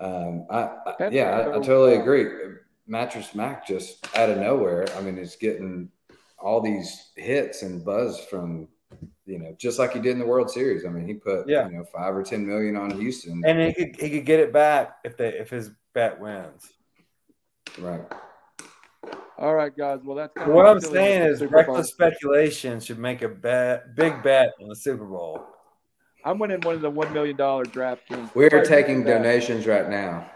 Um, I, I yeah, I, I totally agree. Mattress Mack just out of nowhere. I mean, it's getting all these hits and buzz from, you know, just like he did in the World Series. I mean, he put yeah. you know five or ten million on Houston, and he could he could get it back if they if his bet wins. Right. All right, guys. Well, that's kind of what I'm saying is reckless speculation should make a bet, big bet on the Super Bowl. I'm winning one of the one million dollars DraftKings. We're right taking donations right now.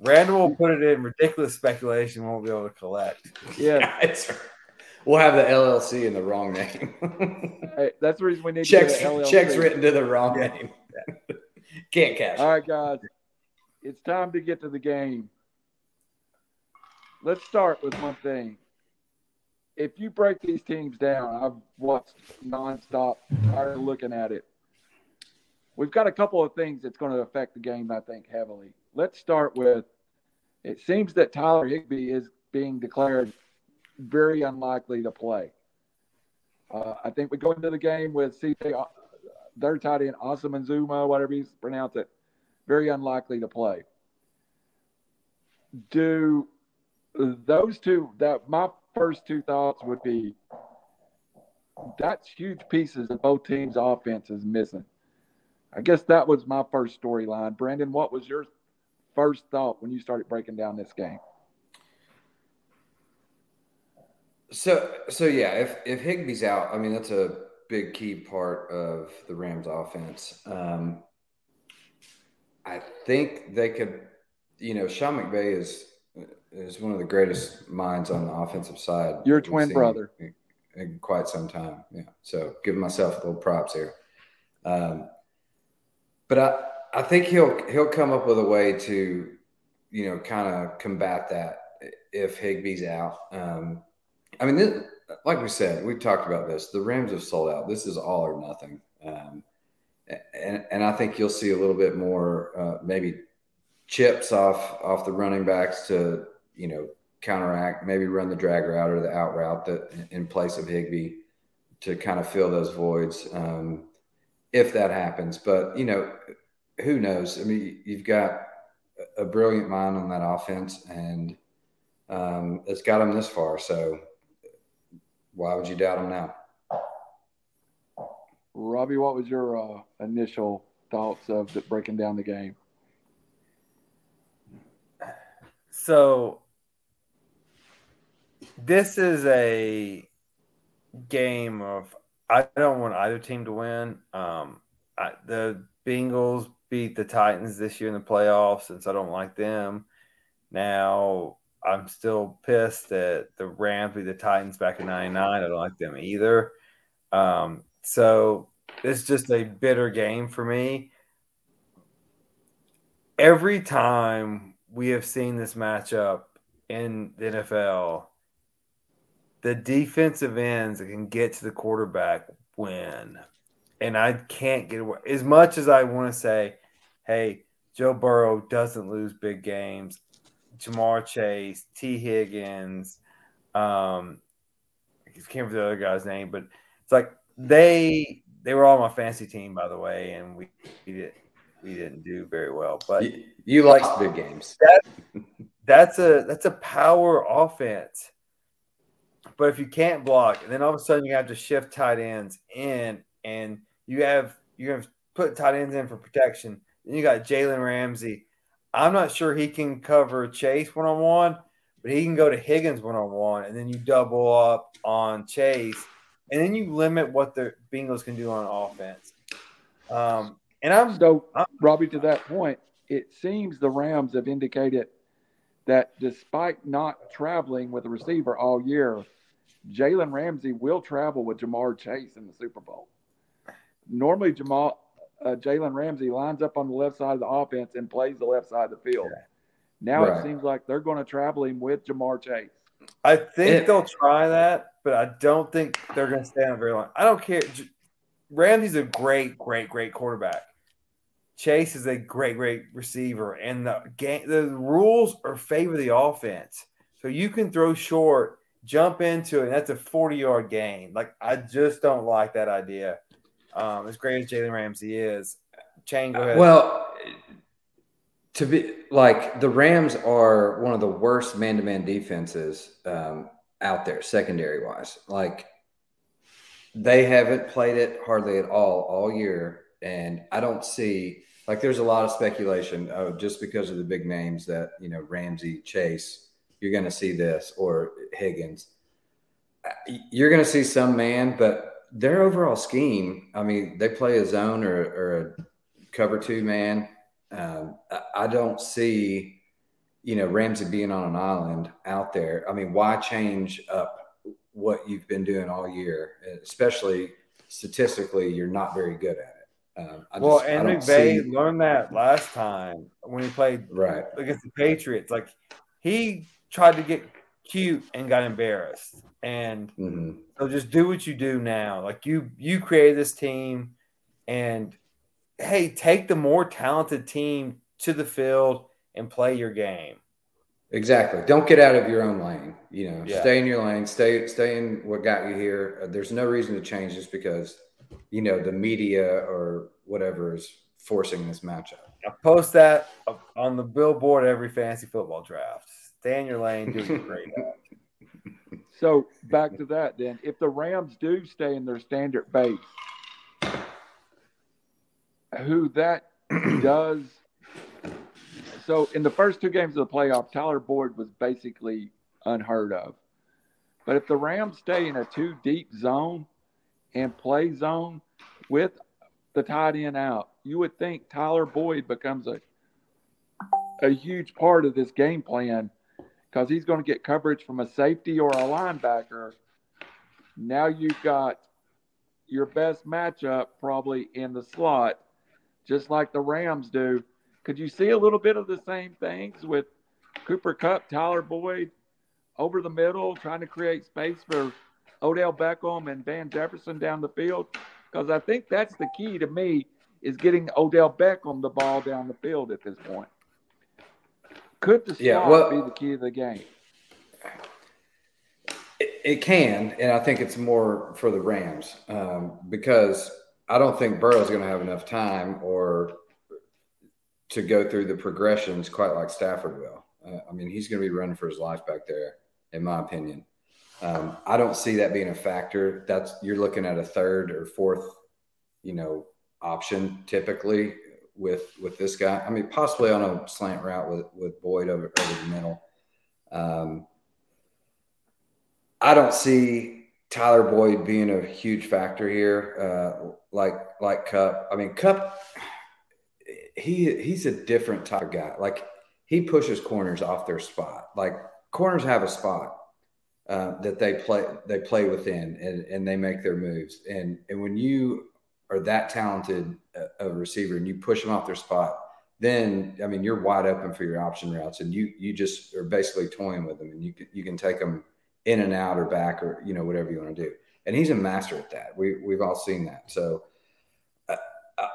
Randall will put it in ridiculous speculation. Won't be able to collect. Yeah, yeah it's, we'll have the L L C in the wrong name. Hey, that's the reason we need checks. To the checks written to the wrong name. Can't cash. All right, guys, it's time to get to the game. Let's start with one thing. If you break these teams down, I've watched nonstop. Tired of looking at it. We've got a couple of things that's going to affect the game, I think, heavily. Let's start with, it seems that Tyler Higbee is being declared very unlikely to play. Uh, I think we go into the game with C J, their tight end, Osman Zuma, whatever he's pronounced it, very unlikely to play. Do those two, that my first two thoughts would be, that's huge pieces of both teams' offenses missing. I guess that was my first storyline. Brandon, what was your first thought when you started breaking down this game? So, so yeah, if, if Higbee's out, I mean, that's a big key part of the Rams offense. Um, I think they could, you know, Sean McVay is is one of the greatest minds on the offensive side. Your twin brother. In, in quite some time, yeah. So giving myself a little props here. Um But I, I think he'll he'll come up with a way to, you know, kind of combat that if Higbee's out. Um, I mean, this, like we said, we've talked about this. The Rams have sold out. This is all or nothing. Um, and and I think you'll see a little bit more uh, maybe chips off, off the running backs to, you know, counteract, maybe run the drag route or the out route that in place of Higbee to kind of fill those voids. Um if that happens, but you know, who knows? I mean, you've got a brilliant mind on that offense and um, it's got them this far. So why would you doubt them now? Robbie, what was your uh, initial thoughts of the, breaking down the game? So this is a game of I don't want either team to win. Um, I, the Bengals beat the Titans this year in the playoffs since I don't like them. Now I'm still pissed that the Rams beat the Titans back in ninety-nine. I don't like them either. Um, so it's just a bitter game for me. Every time we have seen this matchup in the N F L, the defensive ends that can get to the quarterback win. And I can't get away. As much as I want to say, hey, Joe Burrow doesn't lose big games. Ja'Marr Chase, T. Higgins, um, I can't remember the other guy's name, but it's like they they were all my fantasy team, by the way, and we, we didn't we didn't do very well. But you, you like uh, the big games. That, that's a that's a power offense. But if you can't block, and then all of a sudden you have to shift tight ends in, and you have you have put tight ends in for protection. Then you got Jalen Ramsey. I'm not sure he can cover Chase one-on-one, but he can go to Higgins one-on-one, and then you double up on Chase, and then you limit what the Bengals can do on offense. Um, and I'm so I'm, Robbie, to that point, it seems the Rams have indicated that despite not traveling with a receiver all year, Jalen Ramsey will travel with Ja'Marr Chase in the Super Bowl. Normally, Jamal, uh, Jalen Ramsey lines up on the left side of the offense and plays the left side of the field. Yeah. Now right. It seems like they're going to travel him with Ja'Marr Chase. I think it, they'll try that, but I don't think they're going to stay on very long. I don't care. J- Ramsey's a great, great, great quarterback. Chase is a great, great receiver, and the game, the rules are favor the offense. So you can throw short, jump into it, and that's a forty-yard gain. Like, I just don't like that idea. Um, as great as Jalen Ramsey is, Chain, go ahead. Well, to be like the Rams are one of the worst man-to-man defenses um, out there, secondary-wise. Like, they haven't played it hardly at all all year. And I don't see – like there's a lot of speculation oh, just because of the big names that, you know, Ramsey, Chase, you're going to see this, or Higgins. You're going to see some man, but their overall scheme, I mean, they play a zone or, or a cover two man. Um, I don't see, you know, Ramsey being on an island out there. I mean, why change up what you've been doing all year, especially statistically you're not very good at it. Um, I well, just, and I McVay see... learned that last time when he played right. against the Patriots. Like, he tried to get cute and got embarrassed. And mm-hmm. so just do what you do now. Like, you you created this team, and, hey, take the more talented team to the field and play your game. Exactly. Don't get out of your own lane. You know, yeah. Stay in your lane. Stay, stay in what got you here. There's no reason to change just because – you know, the media or whatever is forcing this matchup. I post that on the billboard every fantasy football draft. Stay in your lane, do your great job. So back to that then. If the Rams do stay in their standard base, who that does – so in the first two games of the playoff, Tyler Boyd was basically unheard of. But if the Rams stay in a two-deep zone – and play zone with the tight end out, you would think Tyler Boyd becomes a a huge part of this game plan because he's going to get coverage from a safety or a linebacker. Now you've got your best matchup probably in the slot, just like the Rams do. Could you see a little bit of the same things with Cooper Kupp, Tyler Boyd over the middle, trying to create space for Odell Beckham and Van Jefferson down the field? Because I think that's the key to me is getting Odell Beckham the ball down the field at this point. Could the yeah, stop well, be the key of the game? It, it can, and I think it's more for the Rams um, because I don't think Burrow's going to have enough time or to go through the progressions quite like Stafford will. Uh, I mean, he's going to be running for his life back there, in my opinion. Um, I don't see that being a factor. That's you're looking at a third or fourth you know, option typically with with this guy. I mean, possibly on a slant route with, with Boyd over, over the middle. Um, I don't see Tyler Boyd being a huge factor here, uh, like like Kupp. I mean, Kupp, he he's a different type of guy. Like, he pushes corners off their spot. Like, corners have a spot uh, that they play they play within, and, and they make their moves. And and when you are that talented a, a receiver and you push them off their spot, then, I mean, you're wide open for your option routes, and you you just are basically toying with them, and you can, you can take them in and out or back or, you know, whatever you want to do. And he's a master at that. We, we've all seen that. So uh,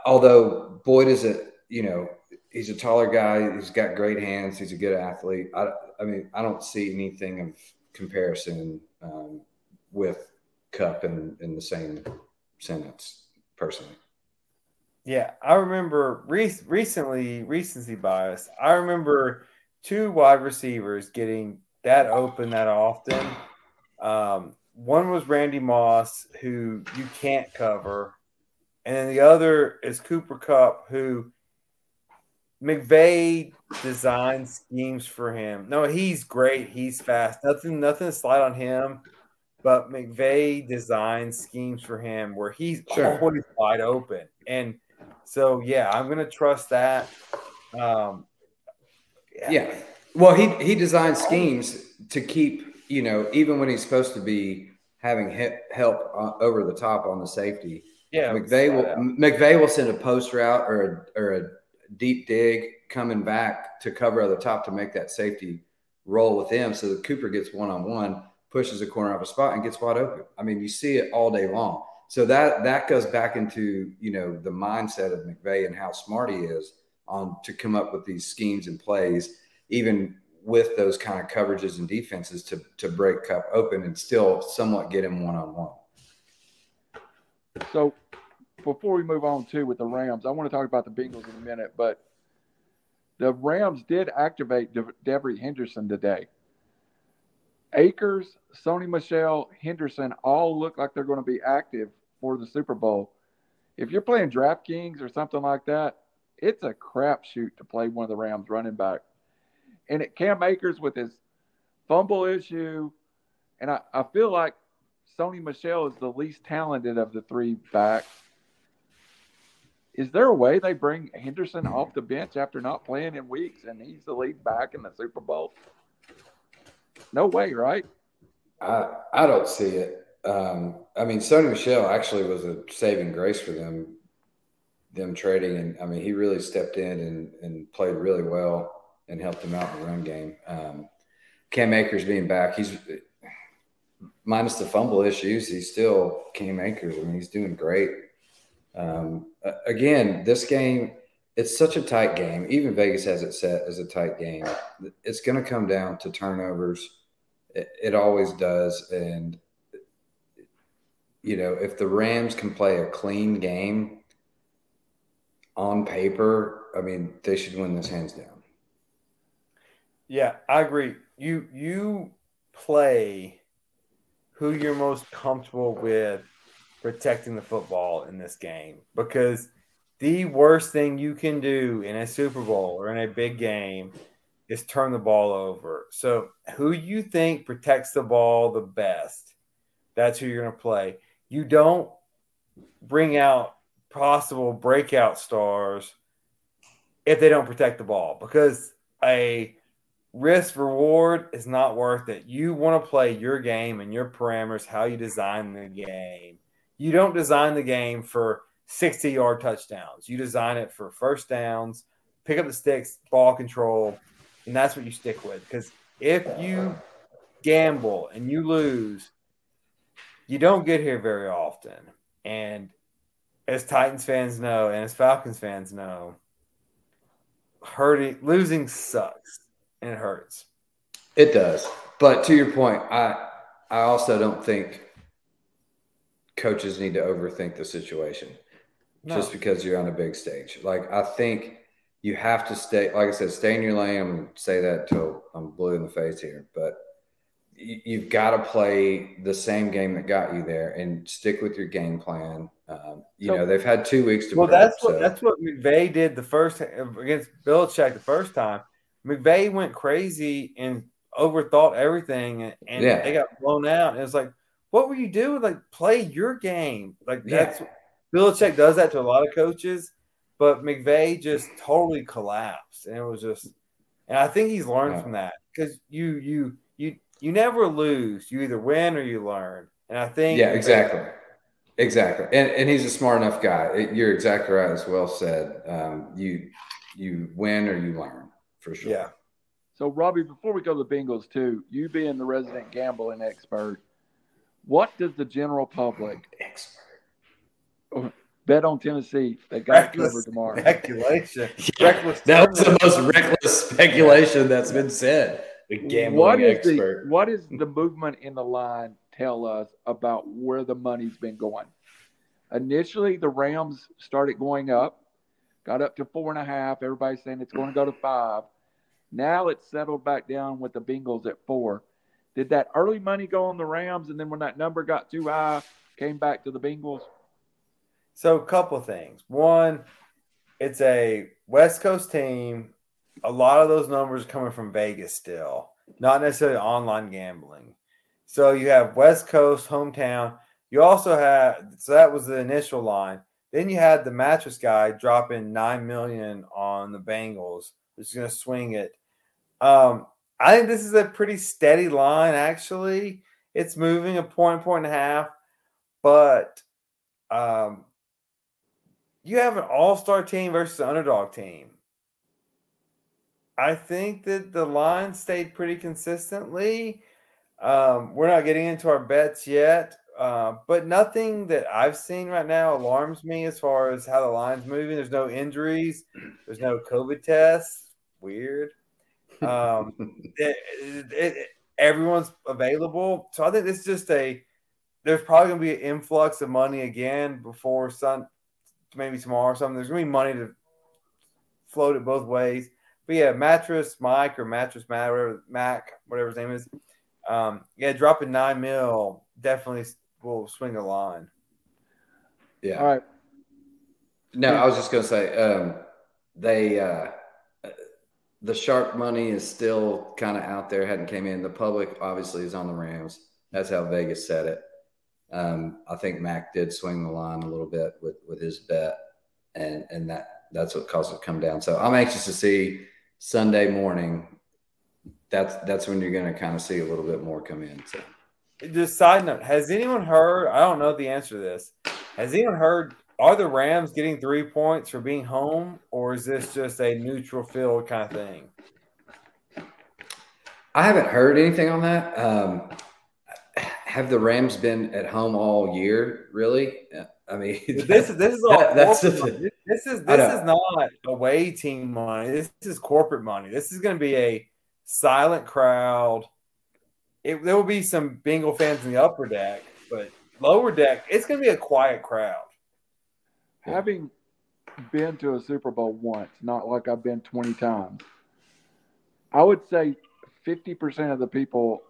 although Boyd is a, you know, he's a taller guy, he's got great hands, he's a good athlete. I, I mean, I don't see anything of comparison um, with Kupp in, in the same sentence personally. Yeah, I remember re- recently, recency bias, I remember two wide receivers getting that open that often. Um, one was Randy Moss, who you can't cover, and then the other is Cooper Kupp, who McVay designed schemes for him. No, he's great. He's fast. Nothing, nothing to slide on him, but McVay designed schemes for him where he's sure. always wide open. And so, yeah, I'm going to trust that. Um, yeah. yeah. Well, he he designed schemes to keep, you know, even when he's supposed to be having help over the top on the safety. Yeah, McVay will McVay will send a post route or a, or a deep dig coming back to cover over the top to make that safety roll with him, so that Cooper gets one on one, pushes a corner off a spot, and gets wide open. I mean, you see it all day long. So that that goes back into, you know, the mindset of McVay and how smart he is on to come up with these schemes and plays, even with those kind of coverages and defenses, to to break Kupp open and still somewhat get him one-on-one. So before we move on to with the Rams, I want to talk about the Bengals in a minute, but the Rams did activate De- Devery Henderson today. Akers, Sony Michel, Henderson all look like they're going to be active for the Super Bowl. If you're playing DraftKings or something like that, it's a crapshoot to play one of the Rams running back. And it Cam Akers with his fumble issue. And I, I feel like Sony Michel is the least talented of the three backs. Is there a way they bring Henderson off the bench after not playing in weeks and he's the lead back in the Super Bowl? No way, right? I I don't see it. Um, I mean, Sony Michel actually was a saving grace for them, them trading. And, I mean, he really stepped in and, and played really well and helped him out in the run game. Um, Cam Akers being back, he's minus the fumble issues, he's still Cam Akers. I mean, he's doing great. Um, again, this game, it's such a tight game. Even Vegas has it set as a tight game. It's going to come down to turnovers. It, it always does. And, you know, if the Rams can play a clean game on paper, I mean, they should win this hands down. Yeah, I agree. You you play who you're most comfortable with protecting the football in this game, because the worst thing you can do in a Super Bowl or in a big game is turn the ball over. So who you think protects the ball the best, that's who you're going to play. You don't bring out possible breakout stars if they don't protect the ball, because a – risk reward is not worth it. You want to play your game and your parameters, how you design the game. You don't design the game for sixty-yard touchdowns. You design it for first downs, pick up the sticks, ball control, and that's what you stick with. Because if you gamble and you lose, you don't get here very often. And as Titans fans know and as Falcons fans know, hurting, losing sucks. And it hurts. It does. But to your point, I I also don't think coaches need to overthink the situation no. just because you're on a big stage. Like, I think you have to stay, like I said, stay in your lane. I'm going to say that until I'm blue in the face here. But you've got to play the same game that got you there and stick with your game plan. Um, you so, know, they've had two weeks to well, prep. Well, that's what so. that's what McVay did the first against Belichick the first time. McVay went crazy and overthought everything, and, and yeah. they got blown out. And it's like, what were you doing? Like, play your game. Like that's yeah. Belichick does that to a lot of coaches, but McVay just totally collapsed, and it was just. And I think he's learned yeah. from that because you you you you never lose. You either win or you learn. And I think yeah, exactly. Exactly, and and he's a smart enough guy. It, you're exactly right, as well said. Um, you you win or you learn for sure. Yeah. So Robbie, before we go to the Bengals, too, you being the resident gambling expert, what does the general public expert bet on Tennessee? They got covered tomorrow. Speculation. Yeah. Reckless. That was the most reckless speculation that's been said. The gambling what is expert. The, what is the movement in the line? Tell us about where the money's been going. Initially, the Rams started going up, got up to four and a half. Everybody's saying it's going to go to five. Now it's settled back down with the Bengals at four. Did that early money go on the Rams, and then when that number got too high, came back to the Bengals? So a couple things. One, it's a West Coast team. A lot of those numbers coming from Vegas still, not necessarily online gambling. So you have West Coast, hometown. You also have – so that was the initial line. Then you had the mattress guy dropping nine million dollars on the Bengals, which is going to swing it. Um, I think this is a pretty steady line, actually. It's moving a point, point and a half. But um, you have an all-star team versus an underdog team. I think that the line stayed pretty consistently. Um, we're not getting into our bets yet, uh, but nothing that I've seen right now alarms me as far as how the line's moving. There's no injuries. There's no COVID tests. Weird. Um, it, it, it, everyone's available. So I think it's just a – there's probably going to be an influx of money again before sun, maybe tomorrow or something. There's going to be money to float it both ways. But, yeah, Mattress Mike or Mattress Mack, whatever, Mac, whatever his name is, Um, yeah, dropping nine mil definitely will swing the line. Yeah. All right. No, I was just going to say um, they uh, the sharp money is still kind of out there, hadn't came in. The public obviously is on the Rams. That's how Vegas said it. Um, I think Mac did swing the line a little bit with, with his bet, and and that that's what caused it to come down. So I'm anxious to see Sunday morning. That's that's when you're going to kind of see a little bit more come in. So. Just side note, has anyone heard – I don't know the answer to this. Has anyone heard – are the Rams getting three points for being home, or is this just a neutral field kind of thing? I haven't heard anything on that. Um, have the Rams been at home all year, really? I mean – This is this is all that, that's a, This is This is not away team money. This is corporate money. This is going to be a – silent crowd. It, there will be some Bengal fans in the upper deck, but lower deck, it's going to be a quiet crowd. Having been to a Super Bowl once, not like I've been twenty times, I would say fifty percent of the people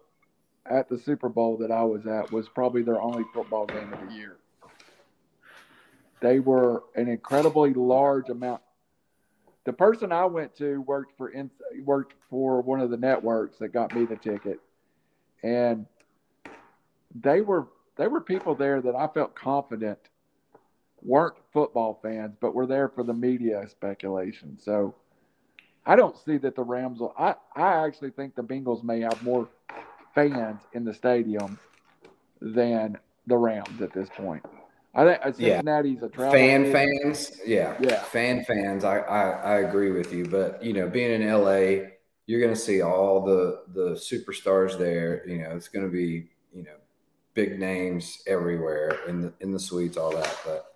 at the Super Bowl that I was at was probably their only football game of the year. They were an incredibly large amount. The person I went to worked for worked for one of the networks that got me the ticket, and they were they were people there that I felt confident weren't football fans, but were there for the media speculation. So I don't see that the Rams will. I, I actually think the Bengals may have more fans in the stadium than the Rams at this point. I think Cincinnati's yeah. a travel fan team. fans. Yeah. yeah, fan fans. I, I I agree with you, but you know, being in L A, you're going to see all the the superstars there. You know, it's going to be you know big names everywhere in the in the suites, all that. But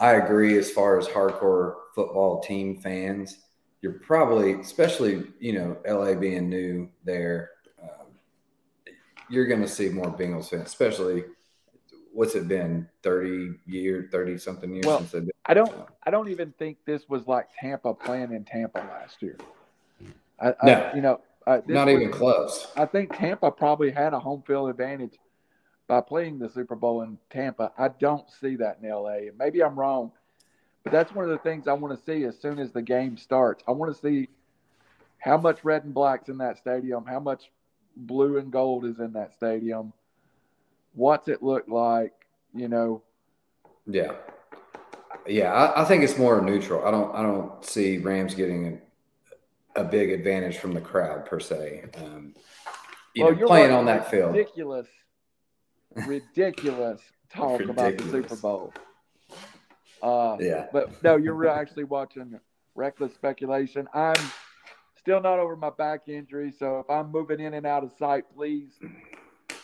I agree as far as hardcore football team fans, you're probably, especially you know L A being new there, um, you're going to see more Bengals fans, especially. What's it been, thirty years, thirty-something years well, since they've been? I don't, I don't even think this was like Tampa playing in Tampa last year. I, no. I, you know, Uh, Not even close. I think Tampa probably had a home field advantage by playing the Super Bowl in Tampa. I don't see that in L A. Maybe I'm wrong, but that's one of the things I want to see as soon as the game starts. I want to see how much red and black's in that stadium, how much blue and gold is in that stadium, what's it look like, you know. Yeah. Yeah, I, I think it's more neutral. I don't I don't see Rams getting a, a big advantage from the crowd per se. Um, you well, know, you're playing on that field. Ridiculous. Ridiculous talk ridiculous. about the Super Bowl. Uh, yeah, but no, you're actually watching reckless speculation. I'm still not over my back injury, so if I'm moving in and out of sight, please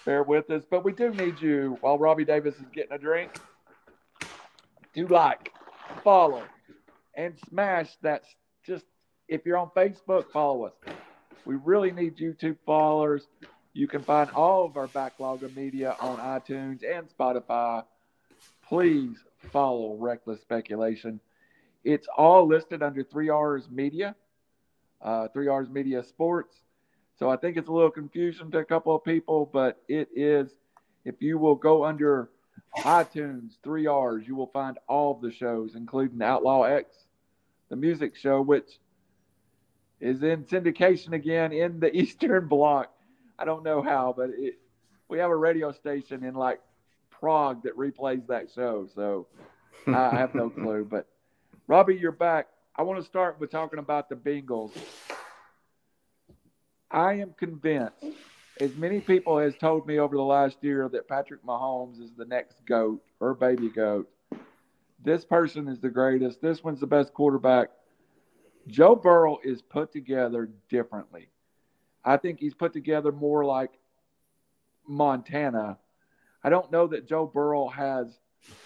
bear with us. But we do need you while Robbie Davis is getting a drink. Do like, follow, and smash that. Just if you're on Facebook, follow us. We really need YouTube followers. You can find all of our backlog of media on iTunes and Spotify. Please follow Reckless Speculation. It's all listed under three R's Media, uh, three R's Media Sports. So I think it's a little confusion to a couple of people, but it is, if you will go under iTunes, three R's, you will find all of the shows, including Outlaw X, the music show, which is in syndication again in the Eastern Bloc. I don't know how, but it, we have a radio station in, like, Prague that replays that show. So I have no clue. But, Robbie, you're back. I want to start with talking about the Bengals. I am convinced, as many people has told me over the last year, that Patrick Mahomes is the next GOAT or baby GOAT. This person is the greatest. This one's the best quarterback. Joe Burrow is put together differently. I think he's put together more like Montana. I don't know that Joe Burrow has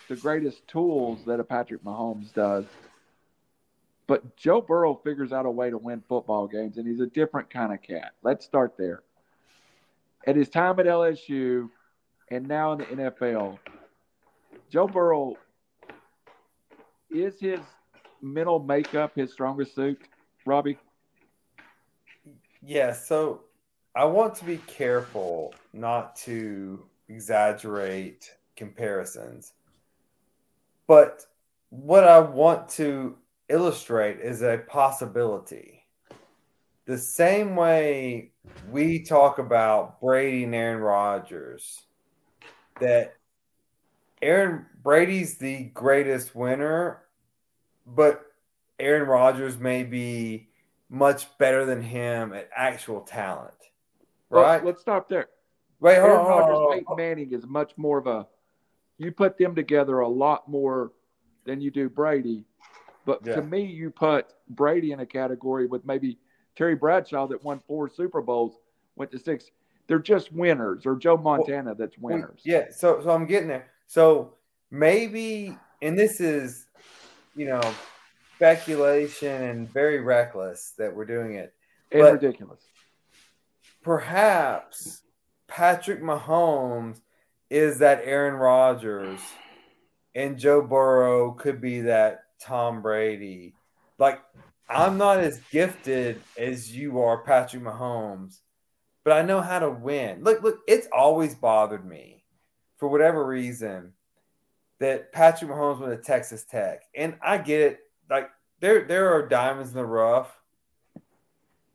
the greatest tools that a Patrick Mahomes does, but Joe Burrow figures out a way to win football games, and he's a different kind of cat. Let's start there. At his time at L S U and now in the N F L, Joe Burrow, is his mental makeup his strongest suit, Robbie? Yeah, so I want to be careful not to exaggerate comparisons. But what I want to illustrate is a possibility. The same way we talk about Brady and Aaron Rodgers, that Aaron Brady's the greatest winner, but Aaron Rodgers may be much better than him at actual talent, right? Let's, let's stop there. Wait, hold Aaron Rodgers, Peyton Manning is much more of a. You put them together a lot more than you do Brady, but yeah. to me, you put Brady in a category with maybe Terry Bradshaw that won four Super Bowls, went to six. They're just winners, or Joe Montana well, that's winners. Yeah, so so I'm getting there. So maybe, and this is, you know, speculation and very reckless that we're doing it. It's but ridiculous. Perhaps Patrick Mahomes is that Aaron Rodgers, and Joe Burrow could be that Tom Brady. Like, I'm not as gifted as you are, Patrick Mahomes, but I know how to win. Look, look, it's always bothered me for whatever reason that Patrick Mahomes went to Texas Tech. And I get it. Like, there there are diamonds in the rough,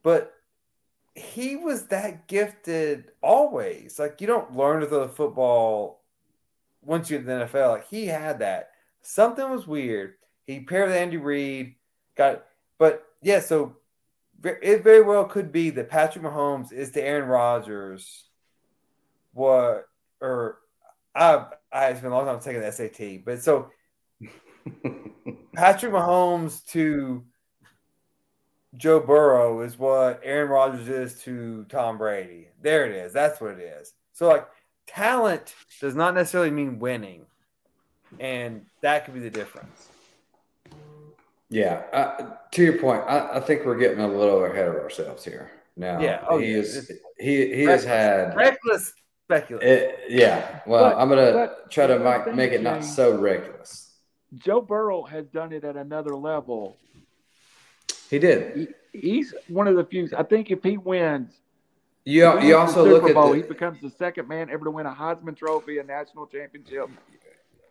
but he was that gifted always. Like, you don't learn to throw the football once you get to the N F L. Like, he had that. Something was weird. He paired with Andy Reid, got it. But, yeah, so it very well could be that Patrick Mahomes is to Aaron Rodgers what – or I I it's been a long time taking the S A T. But so – Patrick Mahomes to Joe Burrow is what Aaron Rodgers is to Tom Brady. There it is. That's what it is. So, like, talent does not necessarily mean winning, and that could be the difference. Yeah. Uh, to your point, I, I think we're getting a little ahead of ourselves here. Now, yeah. Oh, he yeah. is he he reckless, has had reckless speculation. Yeah. Well, but, I'm gonna try to make, make it not so reckless. Joe Burrow has done it at another level. He did. he's one of the few. I think if he wins, yeah, you, you also look Super Bowl, at the, he becomes the second man ever to win a Heisman Trophy, a national championship,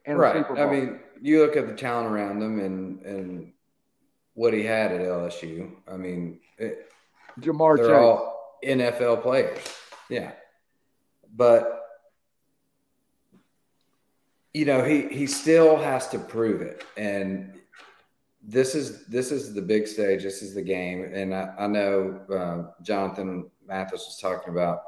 and right. a Super Bowl. I mean, you look at the talent around him and and what he had at L S U. I mean, it, Ja'Marr Chase, all N F L players. Yeah, but you know he he still has to prove it, and this is this is the big stage. This is the game, and I, I know uh, Jonathan Mathis was talking about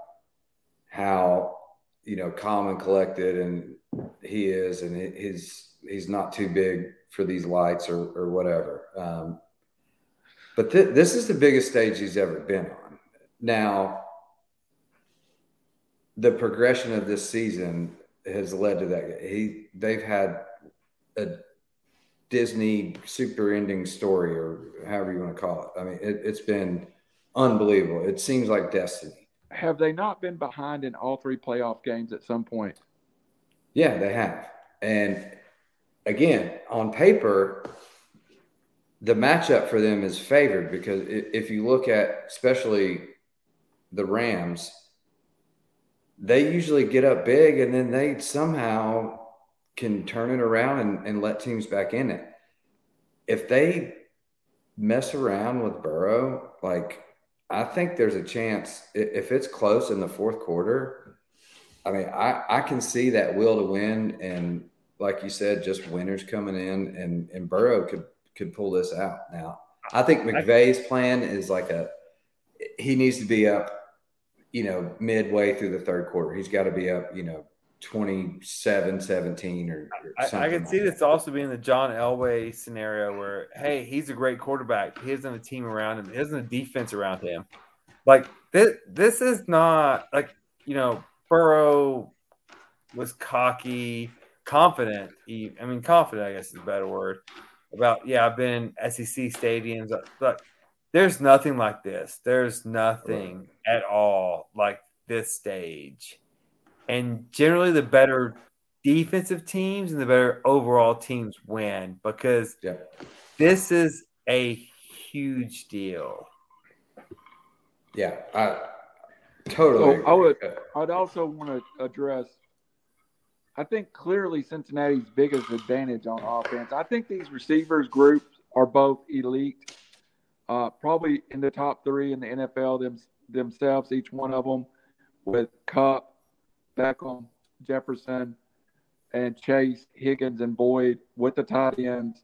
how you know calm and collected, and he is, and he, he's he's not too big for these lights or or whatever. Um, but th- this is the biggest stage he's ever been on. Now, the progression of this season has led to that. He they've had a Disney super ending story, or however you want to call it. I mean, it, it's been unbelievable. It seems like destiny. Have they not been behind in all three playoff games at some point? Yeah, they have. And again, on paper, the matchup for them is favored because if you look at especially the Rams, they usually get up big and then they somehow can turn it around and, and let teams back in it. If they mess around with Burrow, like I think there's a chance if it's close in the fourth quarter, I mean, I, I can see that will to win. And like you said, just winners coming in and, and Burrow could, could pull this out. Now, I think McVay's plan is like a, he needs to be up, you know, midway through the third quarter. He's got to be up, you know, twenty-seven seventeen or, or something. I, I can like see that. This also being the John Elway scenario where, hey, he's a great quarterback. He isn't a team around him. He isn't a defense around him. Like, this, this is not, like, you know, Burrow was cocky, confident. He, I mean, confident, I guess is a better word. About, yeah, I've been in S E C stadiums. Like, there's nothing like this. There's nothing right. at all like this stage. And generally, the better defensive teams and the better overall teams win because yeah. this is a huge deal. Yeah, I totally. So I would. I'd also want to address. I think clearly Cincinnati's biggest advantage on offense. I think these receivers groups are both elite, uh, probably in the top three in the N F L them, themselves. Each one of them with Kupp, Beckham, Jefferson, and Chase, Higgins, and Boyd with the tight ends,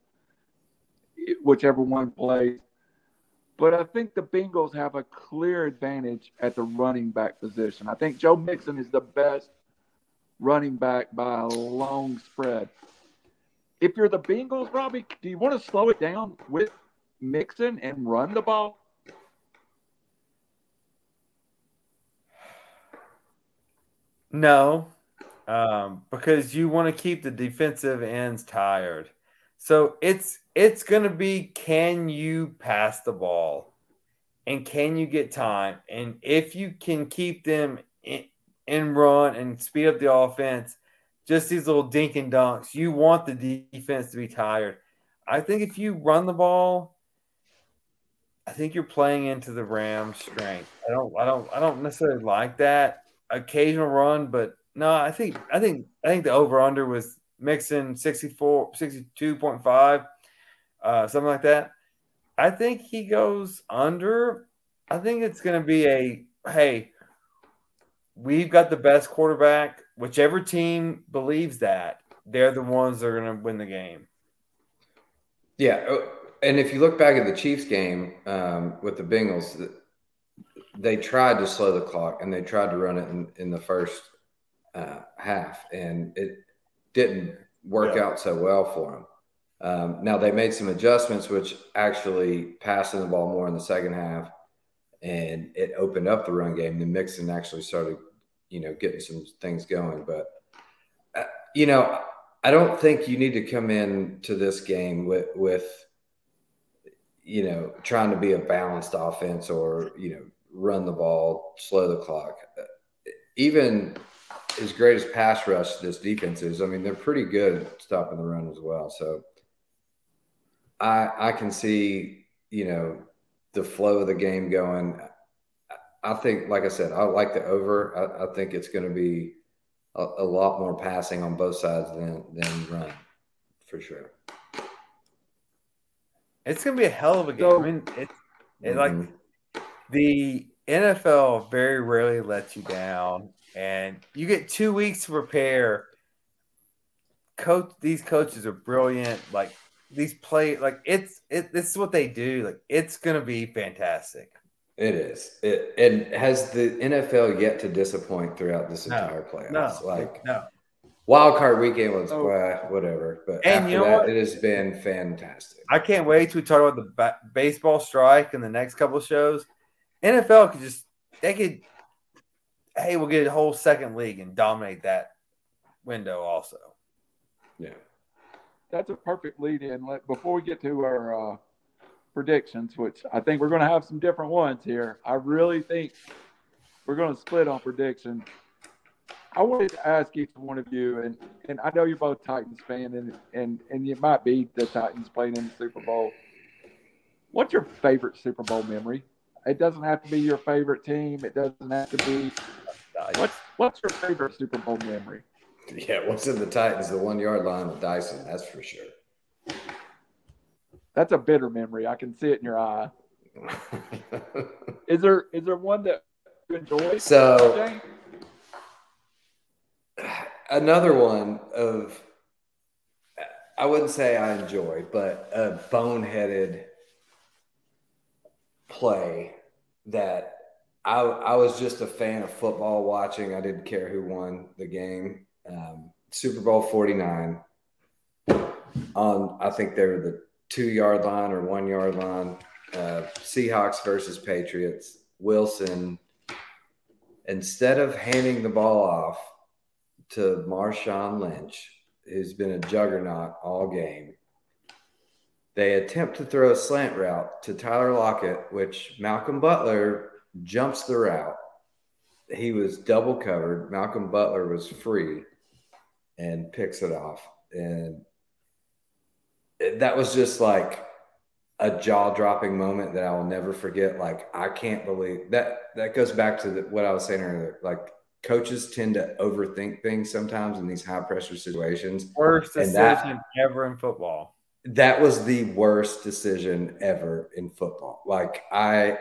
whichever one plays. But I think the Bengals have a clear advantage at the running back position. I think Joe Mixon is the best running back by a long spread. If you're the Bengals, Robbie, do you want to slow it down with Mixon and run the ball? No, um, because you want to keep the defensive ends tired. So it's it's going to be, can you pass the ball? And can you get time? And if you can keep them in, in run and speed up the offense, just these little dink and dunks, you want the defense to be tired. I think if you run the ball, I think you're playing into the Rams' strength. I don't, I don't, I don't necessarily like that. Occasional run, but no, I think I think I think the over under was Mixon sixty-four, sixty-two point five, uh, something like that. I think he goes under. I think it's going to be a hey, we've got the best quarterback. Whichever team believes that, they're the ones that are going to win the game. Yeah, and if you look back at the Chiefs game um, with the Bengals. The, They tried to slow the clock and they tried to run it in, in the first uh, half, and it didn't work yeah. out so well for them. Um, now, they made some adjustments, which actually passing the ball more in the second half, and it opened up the run game. The Mixon actually started, you know, getting some things going. But, uh, you know, I don't think you need to come into this game with, with, you know, trying to be a balanced offense or, you know, run the ball, slow the clock. Even as great as pass rush this defense is, I mean, they're pretty good at stopping the run as well. So I I can see, you know, the flow of the game going. I think, like I said, I like the over. I, I think it's going to be a, a lot more passing on both sides than than run, for sure. It's going to be a hell of a game. So, I mean, it, it mm-hmm. like the N F L very rarely lets you down, and you get two weeks to prepare. Coach, these coaches are brilliant. Like these play, like it's it. This is what they do. Like it's going to be fantastic. It is. It and has the N F L yet to disappoint throughout this no, entire playoffs? No, like no. Wild card weekend was oh. blah, whatever, but and after you know that, what? It has been fantastic. I can't wait to talk about the ba- baseball strike in the next couple of shows. N F L could just they could. Hey, we'll get a whole second league and dominate that window. Also, yeah, that's a perfect lead in. Let before we get to our. Uh, predictions, which I think we're going to have some different ones here. I really think we're going to split on predictions. I wanted to ask each one of you, and, and I know you're both Titans fan, and, and, and it might be the Titans playing in the Super Bowl. What's your favorite Super Bowl memory? It doesn't have to be your favorite team. It doesn't have to be – what's what's your favorite Super Bowl memory? Yeah, what's in the Titans, the one-yard line with Dyson, that's for sure. That's a bitter memory. I can see it in your eye. Is there is there one that you enjoy? So another one of I wouldn't say I enjoy, but a boneheaded play that I I was just a fan of football watching. I didn't care who won the game. Um, Super Bowl forty-nine. On I think they were the two-yard line or one-yard line, uh, Seahawks versus Patriots, Wilson, instead of handing the ball off to Marshawn Lynch, who's been a juggernaut all game, they attempt to throw a slant route to Tyler Lockett, which Malcolm Butler jumps the route. He was double covered. Malcolm Butler was free and picks it off. And that was just like a jaw-dropping moment that I will never forget. Like, I can't believe that. That goes back to the, what I was saying earlier. Like, coaches tend to overthink things sometimes in these high-pressure situations. Worst decision that, ever in football. That was the worst decision ever in football. Like, I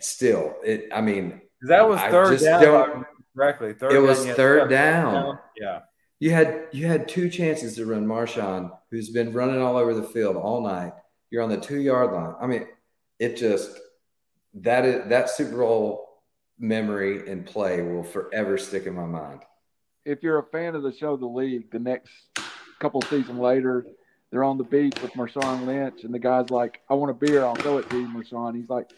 still, it. I mean, that was third down. Correctly, third. It was third down. Yeah. You had you had two chances to run Marshawn, who's been running all over the field all night. You're on the two-yard line. I mean, it just that is, that Super Bowl memory and play will forever stick in my mind. If you're a fan of the show, The League, the next couple seasons later, they're on the beach with Marshawn Lynch, and the guy's like, "I want a beer. I'll throw it to you, Marshawn." He's like,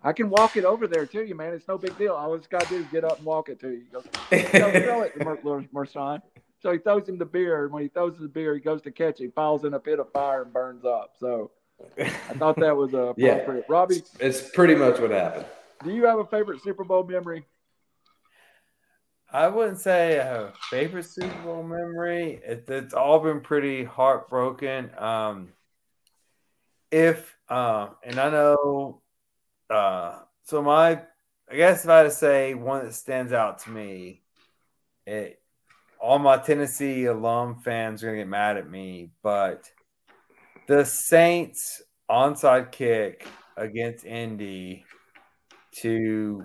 "I can walk it over there to you, man. It's no big deal. All it's got to do is get up and walk it to you." He goes, "Throw it to Marshawn." So he throws him the beer, and when he throws the beer, he goes to catch it, falls in a pit of fire, and burns up. So I thought that was appropriate. Yeah, Robbie? It's pretty much what happened. Do you have a favorite Super Bowl memory? I wouldn't say I have a favorite Super Bowl memory. It, it's all been pretty heartbroken. Um, if uh, and I know uh, – so my – I guess if I had to say one that stands out to me, it – all my Tennessee alum fans are going to get mad at me, but the Saints onside kick against Indy to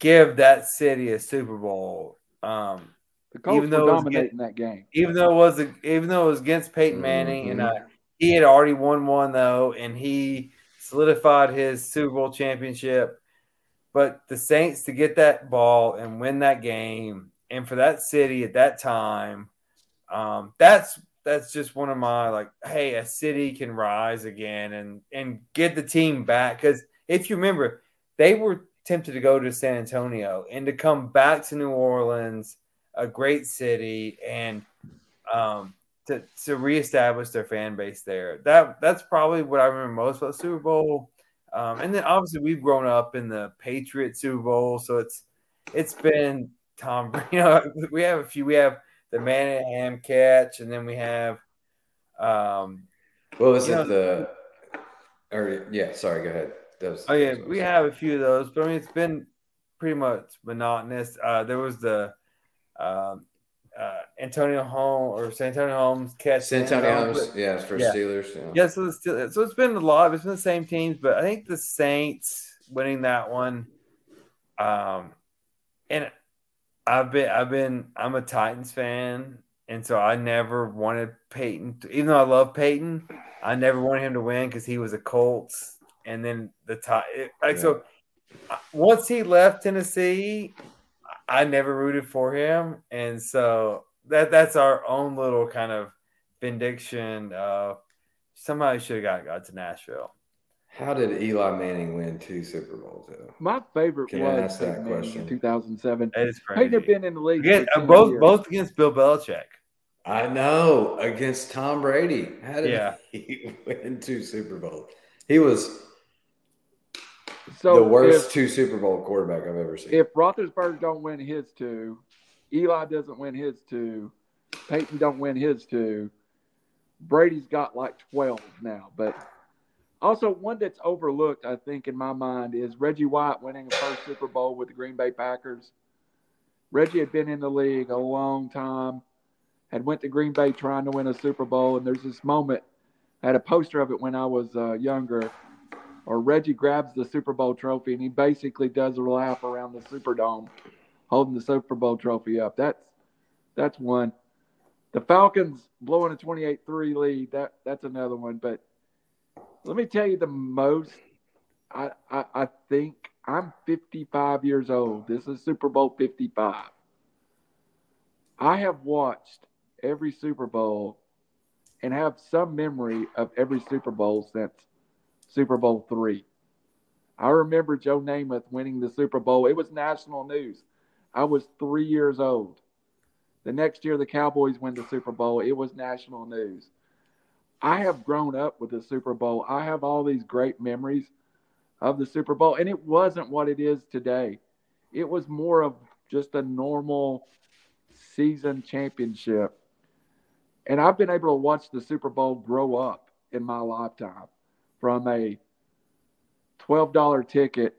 give that city a Super Bowl. Um, the Colts were dominating that game. Even though it was even though it was against Peyton Manning, mm-hmm. and I, he had already won one, though, and he solidified his Super Bowl championship. But the Saints to get that ball and win that game, and for that city at that time, um, that's that's just one of my, like, hey, a city can rise again and, and get the team back. Because if you remember, they were tempted to go to San Antonio and to come back to New Orleans, a great city, and um, to, to reestablish their fan base there. That That's probably what I remember most about the Super Bowl. Um, and then, obviously, we've grown up in the Patriot Super Bowl, so it's it's been – Tom, you know, we have a few. We have the Manningham catch, and then we have. Um, what was it? Know, the, or yeah, sorry, go ahead. That was, oh, yeah, we have a few of those, but I mean, it's been pretty much monotonous. Uh, there was the um, uh, Antonio Holmes or Santonio Holmes catch. Santonio Holmes, but, yeah, for yeah. Steelers. Yeah, yeah so, the, so it's been a lot. It's been the same teams, but I think the Saints winning that one. Um, and I've been, I've been, I'm a Titans fan. And so I never wanted Peyton, to, even though I love Peyton, I never wanted him to win because he was a Colts. And then the tie, like, yeah. so once he left Tennessee, I never rooted for him. And so that that's our own little kind of vindication of somebody should have got, got to Nashville. How did Eli Manning win two Super Bowls, though? My favorite Can was I ask that question? two thousand seven. That is crazy. Peyton had been in the league. Again, both years. both against Bill Belichick. I know, against Tom Brady. How did yeah. he win two Super Bowls? He was so the worst if, two Super Bowl quarterback I've ever seen. If Roethlisberger don't win his two, Eli doesn't win his two, Peyton don't win his two, Brady's got like twelve now, but – also, one that's overlooked, I think, in my mind, is Reggie White winning the first Super Bowl with the Green Bay Packers. Reggie had been in the league a long time, had went to Green Bay trying to win a Super Bowl, and there's this moment, I had a poster of it when I was uh, younger, or Reggie grabs the Super Bowl trophy, and he basically does a lap around the Superdome, holding the Super Bowl trophy up. That's that's one. The Falcons blowing a twenty-eight three lead, that that's another one, but let me tell you the most, I, I I think I'm fifty-five years old. This is Super Bowl fifty-five. I have watched every Super Bowl and have some memory of every Super Bowl since Super Bowl three. I remember Joe Namath winning the Super Bowl. It was national news. I was three years old. The next year the Cowboys win the Super Bowl. It was national news. I have grown up with the Super Bowl. I have all these great memories of the Super Bowl, and it wasn't what it is today. It was more of just a normal season championship. And I've been able to watch the Super Bowl grow up in my lifetime from a twelve dollars ticket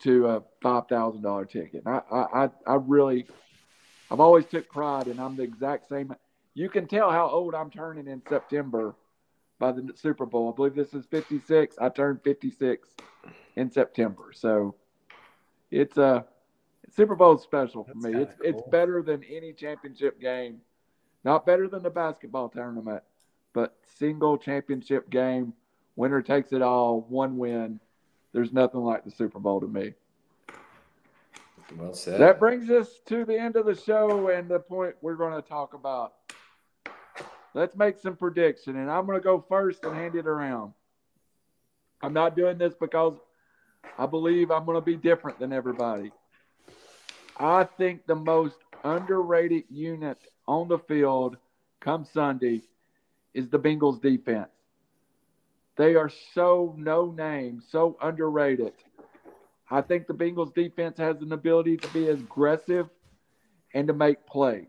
to a five thousand dollars ticket. I, I, I really – I've always took pride, and I'm the exact same – you can tell how old I'm turning in September by the Super Bowl. I believe this is fifty-six. I turned fifty-six in September. So it's a Super Bowl is special for me. It's cool. It's better than any championship game. Not better than the basketball tournament, but single championship game, winner takes it all, one win. There's nothing like the Super Bowl to me. Well said. That brings us to the end of the show and the point we're going to talk about. Let's make some prediction, and I'm going to go first and hand it around. I'm not doing this because I believe I'm going to be different than everybody. I think the most underrated unit on the field come Sunday is the Bengals defense. They are so no-name, so underrated. I think the Bengals defense has an ability to be aggressive and to make plays.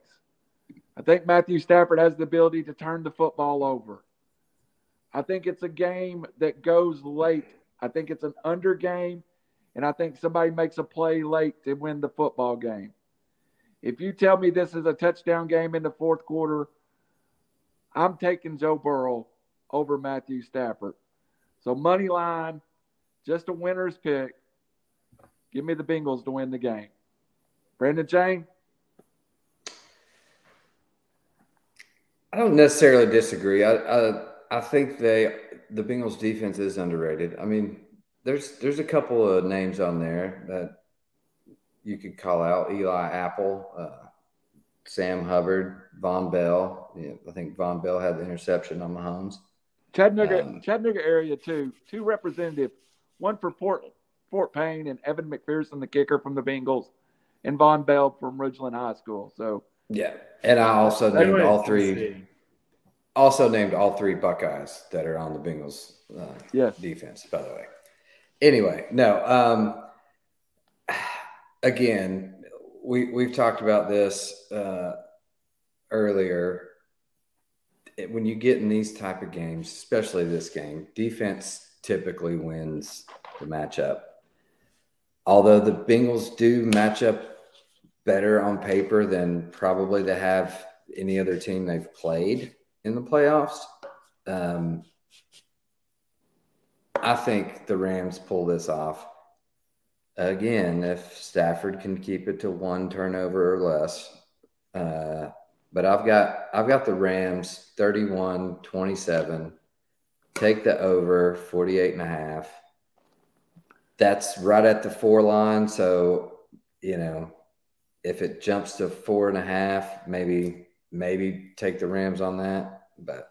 I think Matthew Stafford has the ability to turn the football over. I think it's a game that goes late. I think it's an under game, and I think somebody makes a play late to win the football game. If you tell me this is a touchdown game in the fourth quarter, I'm taking Joe Burrow over Matthew Stafford. So money line, just a winner's pick. Give me the Bengals to win the game. Brandon Jane? I don't necessarily disagree. I, I I think they the Bengals defense is underrated. I mean, there's there's a couple of names on there that you could call out: Eli Apple, uh, Sam Hubbard, Von Bell. Yeah, I think Von Bell had the interception on Mahomes. Chattanooga, um, Chattanooga area too. Two representatives, one for Port Fort Payne and Evan McPherson, the kicker from the Bengals, and Von Bell from Ridgeland High School. So. Yeah, and I also named all three. Also named all three Buckeyes that are on the Bengals uh, yes. defense. By the way, anyway, no. Um, again, we we've talked about this uh, earlier. When you get in these type of games, especially this game, defense typically wins the matchup. Although the Bengals do match up better on paper than probably they have any other team they've played in the playoffs, um, I think the Rams pull this off. Again, if Stafford can keep it to one turnover or less. Uh, but I've got I've got the Rams thirty-one twenty-seven. Take the over forty-eight and a half. That's right at the four line. So, you know, if it jumps to four and a half, maybe maybe take the Rams on that. But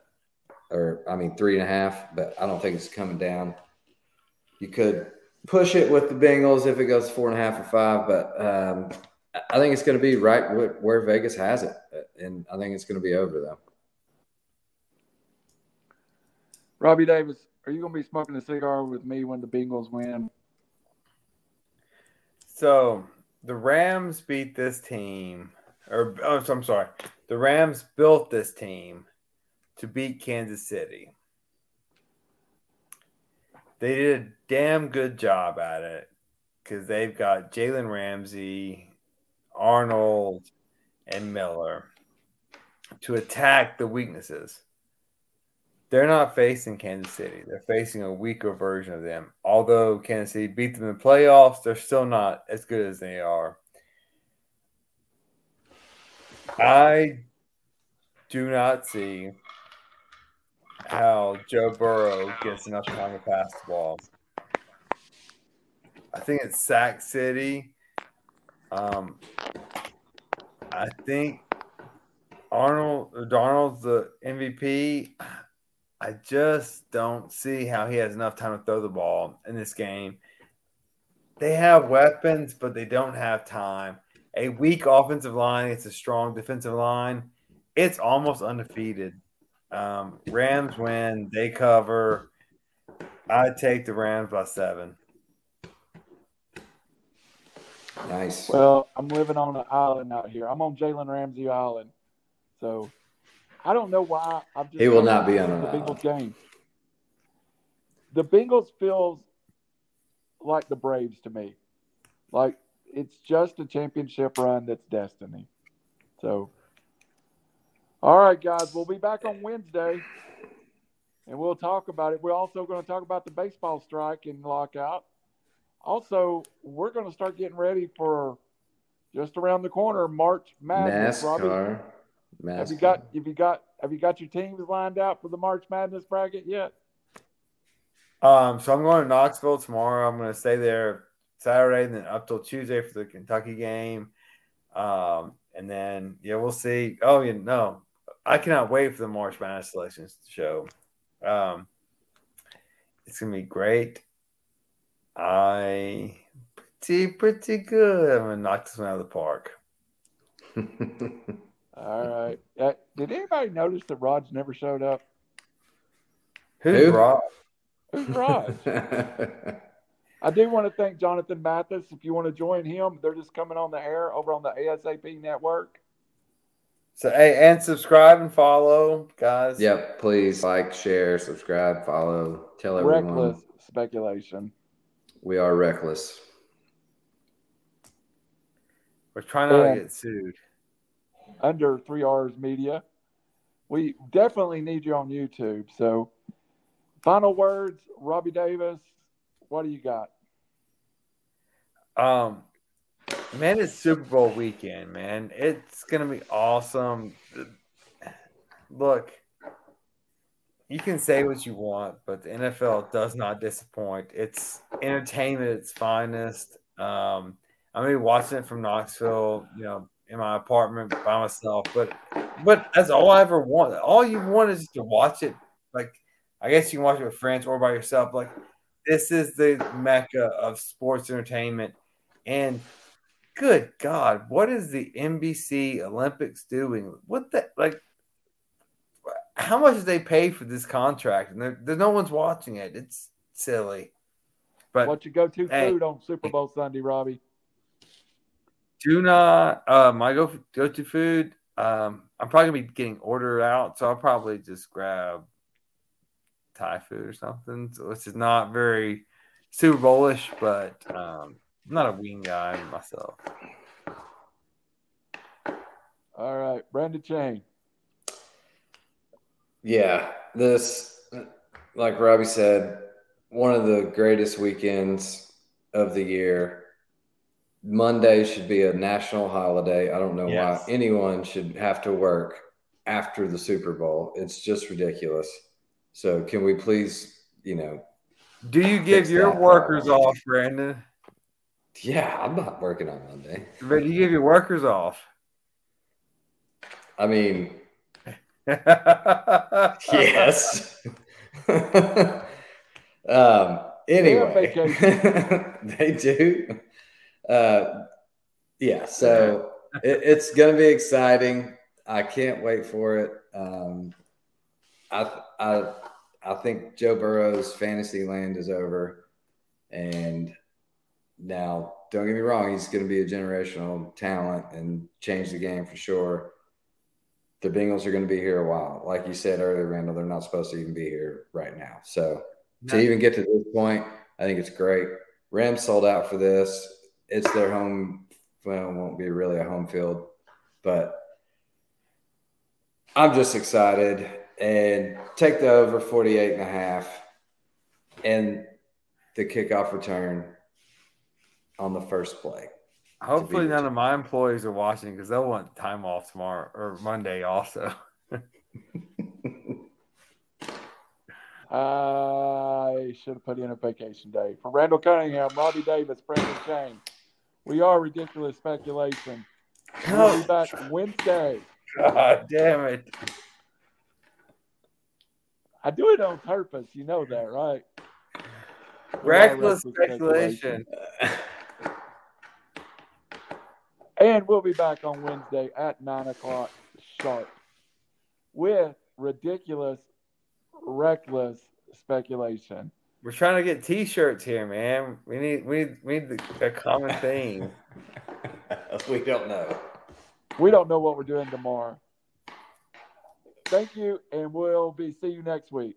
or I mean three and a half, but I don't think it's coming down. You could push it with the Bengals if it goes four and a half or five, but um, I think it's going to be right where Vegas has it, and I think it's going to be over though. Robbie Davis, are you going to be smoking a cigar with me when the Bengals win? So the Rams beat this team, or oh, I'm sorry, the Rams built this team to beat Kansas City. They did a damn good job at it because they've got Jalen Ramsey, Arnold, and Miller to attack the weaknesses. They're not facing Kansas City. They're facing a weaker version of them. Although Kansas City beat them in the playoffs, they're still not as good as they are. I do not see how Joe Burrow gets enough time to pass the ball. I think it's Sac City. Um, I think Arnold Donald's the M V P. I just don't see how he has enough time to throw the ball in this game. They have weapons, but they don't have time. A weak offensive line, it's a strong defensive line. It's almost undefeated. Um, Rams win. They cover. I take the Rams by seven. Nice. Well, I'm living on an island out here. I'm on Jalen Ramsey Island. So I don't know why. I'm just he will not be on an the island. Bengals game. The Bengals feels like the Braves to me. Like it's just a championship run that's destiny. So. All right, guys, we'll be back on Wednesday, and we'll talk about it. We're also going to talk about the baseball strike and lockout. Also, we're going to start getting ready for just around the corner, March Madness. NASCAR. NASCAR. Have you got? Have you got? Have you got your teams lined out for the March Madness bracket yet? Um, so I'm going to Knoxville tomorrow. I'm going to stay there Saturday and then up till Tuesday for the Kentucky game. Um, and then yeah, we'll see. Oh, you know. I cannot wait for the March Madness selections show. Um, it's going to be great. I pretty, pretty good. I'm going to knock this one out of the park. All right. Uh, did anybody notice that Rod's never showed up? Who's Who? Rod? Who's Rod? I do want to thank Jonathan Mathis. If you want to join him, they're just coming on the air over on the A S A P network. So, hey, and subscribe and follow, guys. Yep, please like, share, subscribe, follow, tell everyone. Reckless speculation. We are reckless. We're trying not and to get sued. Under three R's Media. We definitely need you on YouTube. So, final words, Robbie Davis, what do you got? Um. Man, it's Super Bowl weekend, man. It's going to be awesome. Look, you can say what you want, but the N F L does not disappoint. It's entertainment at its finest. Um, I'm going to be watching it from Knoxville, you know, in my apartment by myself. But but that's all I ever want. All you want is to watch it. Like, I guess you can watch it with friends or by yourself. Like, this is the mecca of sports entertainment. And good God, what is the N B C Olympics doing? What the, like, how much did they pay for this contract? And there, no one's watching it. It's silly. But what's your go-to hey, food on Super Bowl Sunday, Robbie? Do not, uh, my go, go-to food, um, I'm probably going to be getting ordered out, so I'll probably just grab Thai food or something, so which is not very Super Bowl-ish, but um, I'm not a wing guy myself. All right, Brandon Chang. Yeah, this, like Robbie said, one of the greatest weekends of the year. Monday should be a national holiday. I don't know yes. why anyone should have to work after the Super Bowl. It's just ridiculous. So can we please, you know. Do you give your workers part? off, Brandon? Yeah, I'm not working on Monday. But do you give your workers off? I mean, yes. um, anyway, they do. Uh, yeah, so it, it's going to be exciting. I can't wait for it. Um, I, I, I think Joe Burrow's fantasy land is over. And now, don't get me wrong, he's going to be a generational talent and change the game for sure. The Bengals are going to be here a while. Like you said earlier, Randall, they're not supposed to even be here right now. So no. to even get to this point, I think it's great. Rams sold out for this. It's their home – well, it won't be really a home field, but I'm just excited. And take the over forty-eight and a half and the kickoff return on the first play. Hopefully none of my employees are watching because they'll want time off tomorrow or Monday also. I should have put in a vacation day. For Randall Cunningham, Robbie Davis, Brandon Chang, we are Ridiculous Speculation. We'll be back Wednesday. God damn it. I do it on purpose. You know that, right? Reckless speculation. speculation. And we'll be back on Wednesday at nine o'clock sharp with Ridiculous, Reckless Speculation. We're trying to get T-shirts here, man. We need we need, we need a common theme. We don't know. We don't know what we're doing tomorrow. Thank you, and we'll be see you next week.